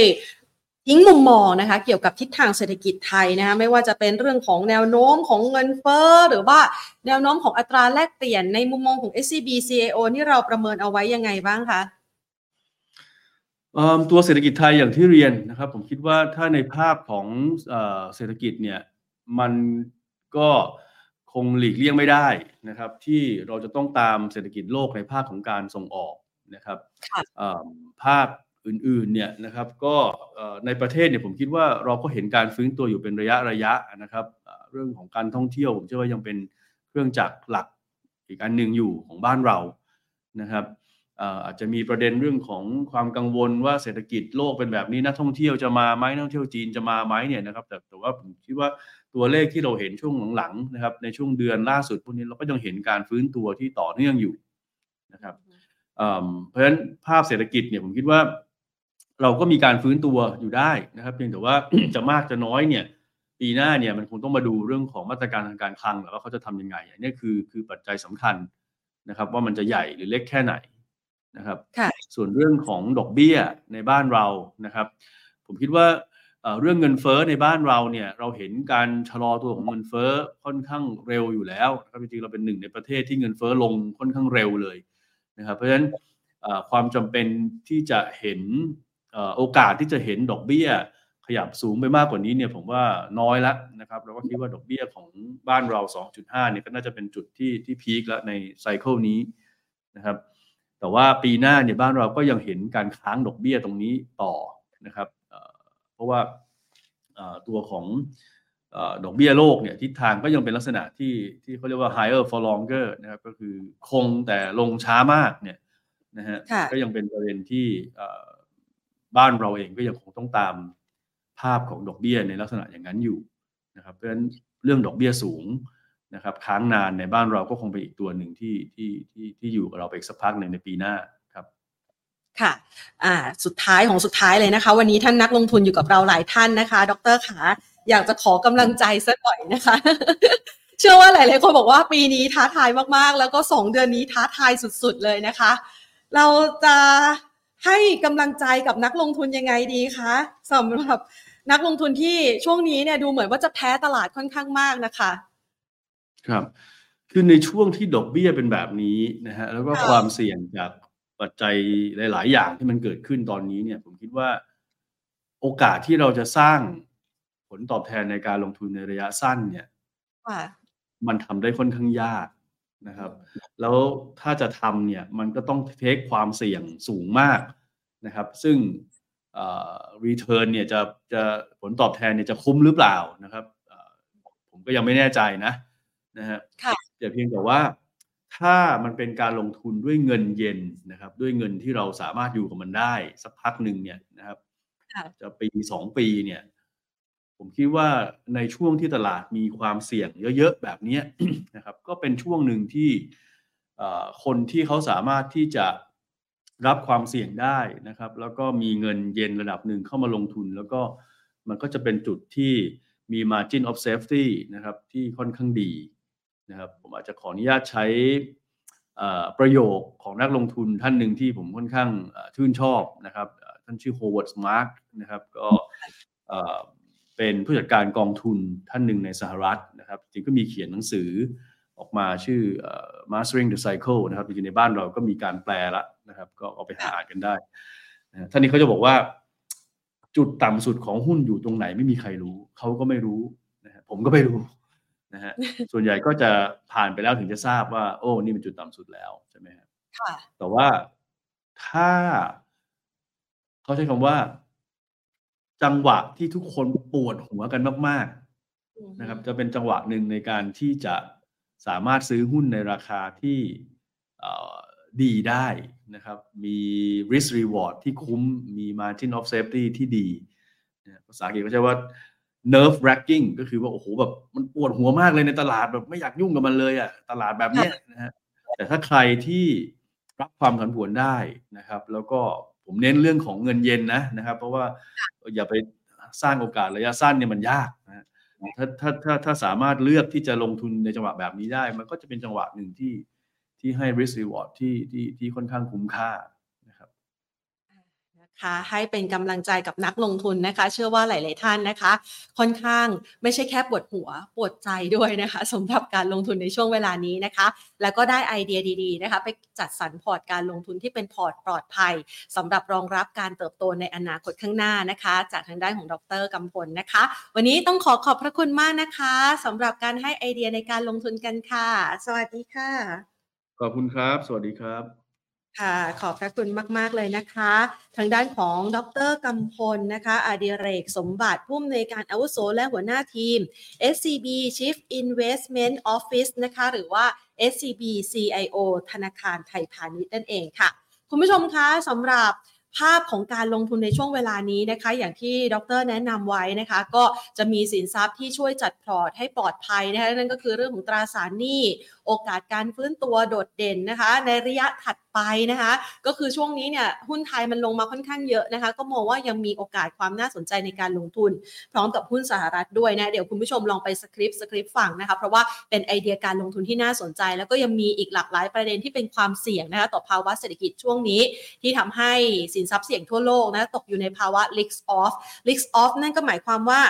ทิ้งมุมมองนะคะเกี่ยวกับทิศทางเศรษฐกิจไทยนะคะไม่ว่าจะเป็นเรื่องของแนวโน้มของเงินเฟ้อหรือว่าแนวโน้มของอัตราแลกเปลี่ยนในมุมมองของ เอส ซี บี ซี เอ โอ นี่เราประเมินเอาไว้ยังไงบ้างคะตัวเศรษฐกิจไทยอย่างที่เรียนนะครับผมคิดว่าถ้าในภาพของเศรษฐกิจเนี่ยมันก็คงหลีกเลี่ยงไม่ได้นะครับที่เราจะต้องตามเศรษฐกิจโลกในภาคของการส่งออกนะครับภาคอื่นๆเนี่ยนะครับก็ในประเทศเนี่ยผมคิดว่าเราก็เห็นการฟื้นตัวอยู่เป็นระยะระยะนะครับเรื่องของการท่องเที่ยวผมเชื่อว่ายังเป็นเครื่องจักรหลักอีกอันหนึ่งอยู่ของบ้านเรานะครับอาจจะมีประเด็นเรื่องของความกังวลว่าเศรษฐกิจโลกเป็นแบบนี้นักท่องเที่ยวจะมาไหมนักท่องเที่ยวจีนจะมาไหมเนี่ยนะครับแต่แต่ว่าผมคิดว่าตัวเลขที่เราเห็นช่วงหลังๆนะครับในช่วงเดือนล่าสุดพวกนี้เราก็ยังเห็นการฟื้นตัวที่ต่อเนื่องอยู่นะครับเพราะฉะนั้นภาพเศรษฐกิจเนี่ยผมคิดว่าเราก็มีการฟื้นตัวอยู่ได้นะครับเพียงแต่ว่า จะมากจะน้อยเนี่ยปีหน้าเนี่ยมันคงต้องมาดูเรื่องของมาตรการทางการคลังแล้วว่าเขาจะทำยังไงอันนี้คือคือปัจจัยสำคัญนะครับว่ามันจะใหญ่หรือเล็กแค่ไหนนะครับส่วนเรื่องของดอกเบี้ยในบ้านเรานะครับผมคิดว่าเรื่องเงินเฟ้อในบ้านเราเนี่ยเราเห็นการชะลอตัวของเงินเฟ้อค่อนข้างเร็วอยู่แล้วนะครับจริงๆเราเป็นหนึ่งในประเทศที่เงินเฟ้อลงค่อนข้างเร็วเลยนะครับเพราะฉะนั้นความจำเป็นที่จะเห็นโอกาสที่จะเห็นดอกเบี้ยขยับสูงไปมากกว่านี้เนี่ยผมว่าน้อยแล้วนะครับเราก็คิดว่าดอกเบี้ยของบ้านเรา สองจุดห้า เนี่ยก็น่าจะเป็นจุดที่ที่พีคแล้วในไซเคิลนี้นะครับแต่ว่าปีหน้าเนี่ยบ้านเราก็ยังเห็นการค้างดอกเบี้ยตรงนี้ต่อนะครับเพราะว่าตัวของดอกเบี้ยโลกเนี่ยทิศทางก็ยังเป็นลักษณะที่ที่เขาเรียกว่า higher for longer นะครับก็คือคงแต่ลงช้ามากเนี่ยนะฮะก็ยังเป็นประเด็นที่บ้านเราเองก็ยังคงต้องตามภาพของดอกเบี้ยในลักษณะอย่างนั้นอยู่นะครับเพราะฉะนั้นเรื่องดอกเบี้ยสูงนะครับค้างนานในบ้านเราก็คงเป็นอีกตัวหนึ่งที่ที่ที่ที่อยู่กับเราไปอีกสักพักหนึ่งในปีหน้าครับค่ะอ่าสุดท้ายของสุดท้ายเลยนะคะวันนี้ท่านนักลงทุนอยู่กับเราหลายท่านนะคะดร.ขาอยากจะขอกำลังใจสักหน่อยนะคะ เชื่อว่าหลายๆคนบอกว่าปีนี้ท้าทายมากๆแล้วก็สองเดือนนี้ท้าทายสุดๆเลยนะคะเราจะให้กำลังใจกับนักลงทุนยังไงดีคะสำหรับนักลงทุนที่ช่วงนี้เนี่ยดูเหมือนว่าจะแพ้ตลาดค่อนข้างมากนะคะครับคือในช่วงที่ดอกเบี้ยเป็นแบบนี้นะฮะแล้วก็ความเสี่ยงจากปัจจัยหลายๆอย่างที่มันเกิดขึ้นตอนนี้เนี่ยผมคิดว่าโอกาสที่เราจะสร้างผลตอบแทนในการลงทุนในระยะสั้นเนี่ยมันทำได้ค่อนข้างยากนะครับแล้วถ้าจะทำเนี่ยมันก็ต้องเทคความเสี่ยงสูงมากนะครับซึ่งเอ่อ return เนี่ยจะจะผลตอบแทนเนี่ยจะคุ้มหรือเปล่านะครับผมก็ยังไม่แน่ใจนะนะฮะแต่เพียงแต่ว่าถ้ามันเป็นการลงทุนด้วยเงินเย็นนะครับด้วยเงินที่เราสามารถอยู่กับมันได้สักพักหนึ่งเนี่ยนะครับจะปีสองปีเนี่ยผมคิดว่าในช่วงที่ตลาดมีความเสี่ยงเยอะๆแบบนี้ นะครับก็เป็นช่วงหนึ่งที่คนที่เขาสามารถที่จะรับความเสี่ยงได้นะครับแล้วก็มีเงินเย็นระดับหนึ่งเข้ามาลงทุนแล้วก็มันก็จะเป็นจุดที่มี margin of safety นะครับที่ค่อนข้างดีนะครับผมอาจจะขออนุญาตใช้ประโยคของนักลงทุนท่านหนึ่งที่ผมค่อนข้างชื่นชอบนะครับท่านชื่อ Howard Marks นะครับก็เป็นผู้จัดการกองทุนท่านหนึ่งในสหรัฐนะครับจริงก็มีเขียนหนังสือออกมาชื่อ Mastering The Cycle นะครับอยู่ในบ้านเราก็มีการแปลละนะครับก็เอาไปหาอ่านกันได้นะท่านนี้เขาจะบอกว่าจุดต่ำสุดของหุ้นอยู่ตรงไหนไม่มีใครรู้เขาก็ไม่รู้นะฮะผมก็ไม่รู้นะฮะส่วนใหญ่ก็จะผ่านไปแล้วถึงจะทราบว่าโอ้นี่เป็นจุดต่ำสุดแล้วใช่ไหมครับ แต่ว่าถ้าเขาใช้คำว่าจังหวะที่ทุกคนปวดหัวกันมากๆนะครับจะเป็นจังหวะหนึ่งในการที่จะสามารถซื้อหุ้นในราคาที่ดีได้นะครับมี risk reward ที่คุ้มมี margin of safety ที่ดีภาษาอังกฤษก็ใช้ว่า nerve wracking ก็คือว่าโอ้โหแบบมันปวดหัวมากเลยในตลาดแบบไม่อยากยุ่งกับมันเลยอ่ะตลาดแบบเนี้ยนะฮะแต่ถ้าใครที่รับความผันผวนได้นะครับแล้วก็ผมเน้นเรื่องของเงินเย็นนะนะครับเพราะว่าอย่าไปสร้างโอกาสระยะสั้นเนี่ยมันยากนะถ้าถ้าถ้าถ้าสามารถเลือกที่จะลงทุนในจังหวะแบบนี้ได้มันก็จะเป็นจังหวะหนึ่งที่ที่ให้ risk reward ที่ที่ที่ค่อนข้างคุ้มค่านะครับนะคะให้เป็นกำลังใจกับนักลงทุนนะคะเชื่อว่าหลายๆท่านนะคะค่อนข้างไม่ใช่แค่ปวดหัวปวดใจด้วยนะคะสำหรับการลงทุนในช่วงเวลานี้นะคะแล้วก็ได้ไอเดียดีๆนะคะไปจัดสรรพอร์ตการลงทุนที่เป็นพอร์ตปลอดภัยสำหรับรองรับการเติบโตในอนาคตข้างหน้านะคะจากทางด้านของดร.กำพลนะคะวันนี้ต้องขอขอบพระคุณมากนะคะสำหรับการให้ไอเดียในการลงทุนกันค่ะสวัสดีค่ะขอบคุณครับสวัสดีครับค่ะขอบพระคุณมากๆเลยนะคะทางด้านของดร.กำพลนะคะอดิเรกสมบัติผู้อำนวยการอาวุโสและหัวหน้าทีม เอส ซี บี Chief Investment Office นะคะหรือว่า เอส ซี บี ซี ไอ โอ ธนาคารไทยพาณิชย์นั่นเองค่ะคุณผู้ชมคะสำหรับภาพของการลงทุนในช่วงเวลานี้นะคะอย่างที่ดร.แนะนำไว้นะคะก็จะมีสินทรัพย์ที่ช่วยจัดพอร์ตให้ปลอดภัยนะคะนั่นก็คือเรื่องของตราสารหนี้โอกาสการฟื้นตัวโดดเด่นนะคะในระยะถัดไปนะคะก็คือช่วงนี้เนี่ยหุ้นไทยมันลงมาค่อนข้างเยอะนะคะก็มองว่ายังมีโอกาสความน่าสนใจในการลงทุนพร้อมกับหุ้นสหรัฐด้วยนะเดี๋ยวคุณผู้ชมลองไปสคริปต์สคริปต์ฟังนะคะเพราะว่าเป็นไอเดียการลงทุนที่น่าสนใจแล้วก็ยังมีอีกหลากหลายประเด็นที่เป็นความเสี่ยงนะคะต่อภาวะเศรษฐกิจช่วงนี้ที่ทำให้สินทรัพย์เสี่ยงทั่วโลกนะตกอยู่ในภาวะ risk off risk off นั่นก็หมายความว่า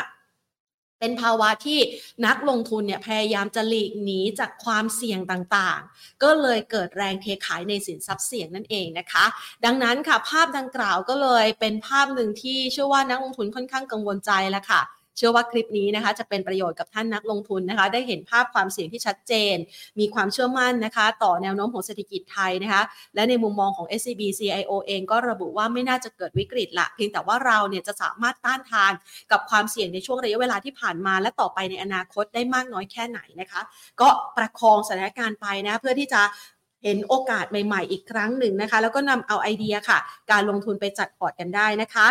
เป็นภาวะที่นักลงทุนเนี่ยพยายามจะหลีกหนีจากความเสี่ยงต่างๆก็เลยเกิดแรงเทขายในสินทรัพย์เสี่ยงนั่นเองนะคะดังนั้นค่ะภาพดังกล่าวก็เลยเป็นภาพหนึ่งที่เชื่อว่านักลงทุนค่อนข้างกังวลใจแล้วค่ะเชื่อว่าคลิปนี้นะคะจะเป็นประโยชน์กับท่านนักลงทุนนะคะได้เห็นภาพความเสี่ยงที่ชัดเจนมีความเชื่อมั่นนะคะต่อแนวโน้มของเศรษฐกิจไทยนะคะและในมุมมองของ เอส ซี บี ซี ไอ โอ เองก็ระบุว่าไม่น่าจะเกิดวิกฤตละเพียงแต่ว่าเราเนี่ยจะสามารถต้านทานกับความเสี่ยงในช่วงระยะเวลาที่ผ่านมาและต่อไปในอนาคตได้มากน้อยแค่ไหนนะคะก็ประคองสถานการณ์ไปนะเพื่อที่จะเห็นโอกาสใหม่ๆอีกครั้งหนึ่งนะคะแล้วก็นำเอาไอเดียค่ะการลงทุนไปจัดพอร์ตกันได้นะคะ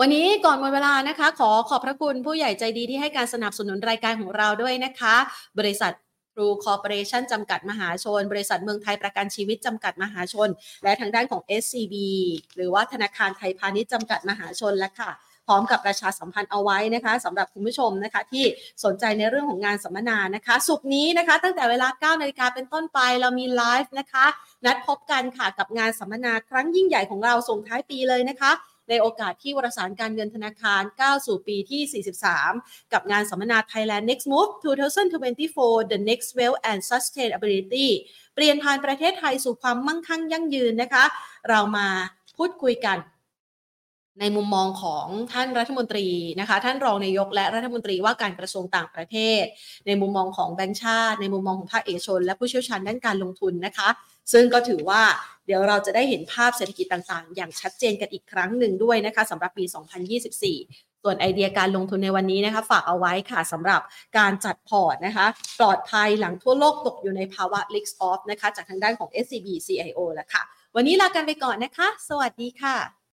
วันนี้ก่อนหมดเวลานะคะขอขอบพระคุณผู้ใหญ่ใจดีที่ให้การสนับสนุนรายการของเราด้วยนะคะบริษัททรูคอร์ปอเรชั่นจำกัดมหาชนบริษัทเมืองไทยประกันชีวิตจำกัดมหาชนและทางด้านของ เอส ซี บี หรือว่าธนาคารไทยพาณิชย์จำกัดมหาชนและค่ะพร้อมกับประชาสัมพันธ์เอาไว้นะคะสำหรับคุณผู้ชมนะคะที่สนใจในเรื่องของงานสัมมนานะคะศุกร์นี้นะคะตั้งแต่เวลา เก้านาฬิกา เป็นต้นไปเรามีไลฟ์นะคะนัดพบกันค่ะกับงานสัมมนาครั้งยิ่งใหญ่ของเราส่งท้ายปีเลยนะคะในโอกาสที่วารสารการเงินธนาคารก้าวสู่ปีที่ สี่สิบสาม กับงานสัมมนา Thailand Next Move สองพันยี่สิบสี่ The Next Wealth and Sustainability เปลี่ยนผ่านประเทศไทยสู่ความมั่งคั่งยั่งยืนนะคะเรามาพูดคุยกันในมุมมองของท่านรัฐมนตรีนะคะท่านรองนายกและรัฐมนตรีว่าการกระทรวงต่างประเทศในมุมมองของแบงก์ชาติในมุมมองของภาคเอกชนและผู้เชี่ยวชาญด้านการลงทุนนะคะซึ่งก็ถือว่าเดี๋ยวเราจะได้เห็นภาพเศรษฐกิจต่างๆอย่างชัดเจนกันอีกครั้งหนึ่งด้วยนะคะสำหรับปี สองพันยี่สิบสี่ ส่วนไอเดียการลงทุนในวันนี้นะคะฝากเอาไว้ค่ะสำหรับการจัดพอร์ตนะคะปลอดภัยหลังทั่วโลกตกอยู่ในภาวะ risk off นะคะจากทางด้านของ เอส ซี บี ซี ไอ โอ แล้วค่ะวันนี้ลากันไปก่อนนะคะสวัสดีค่ะ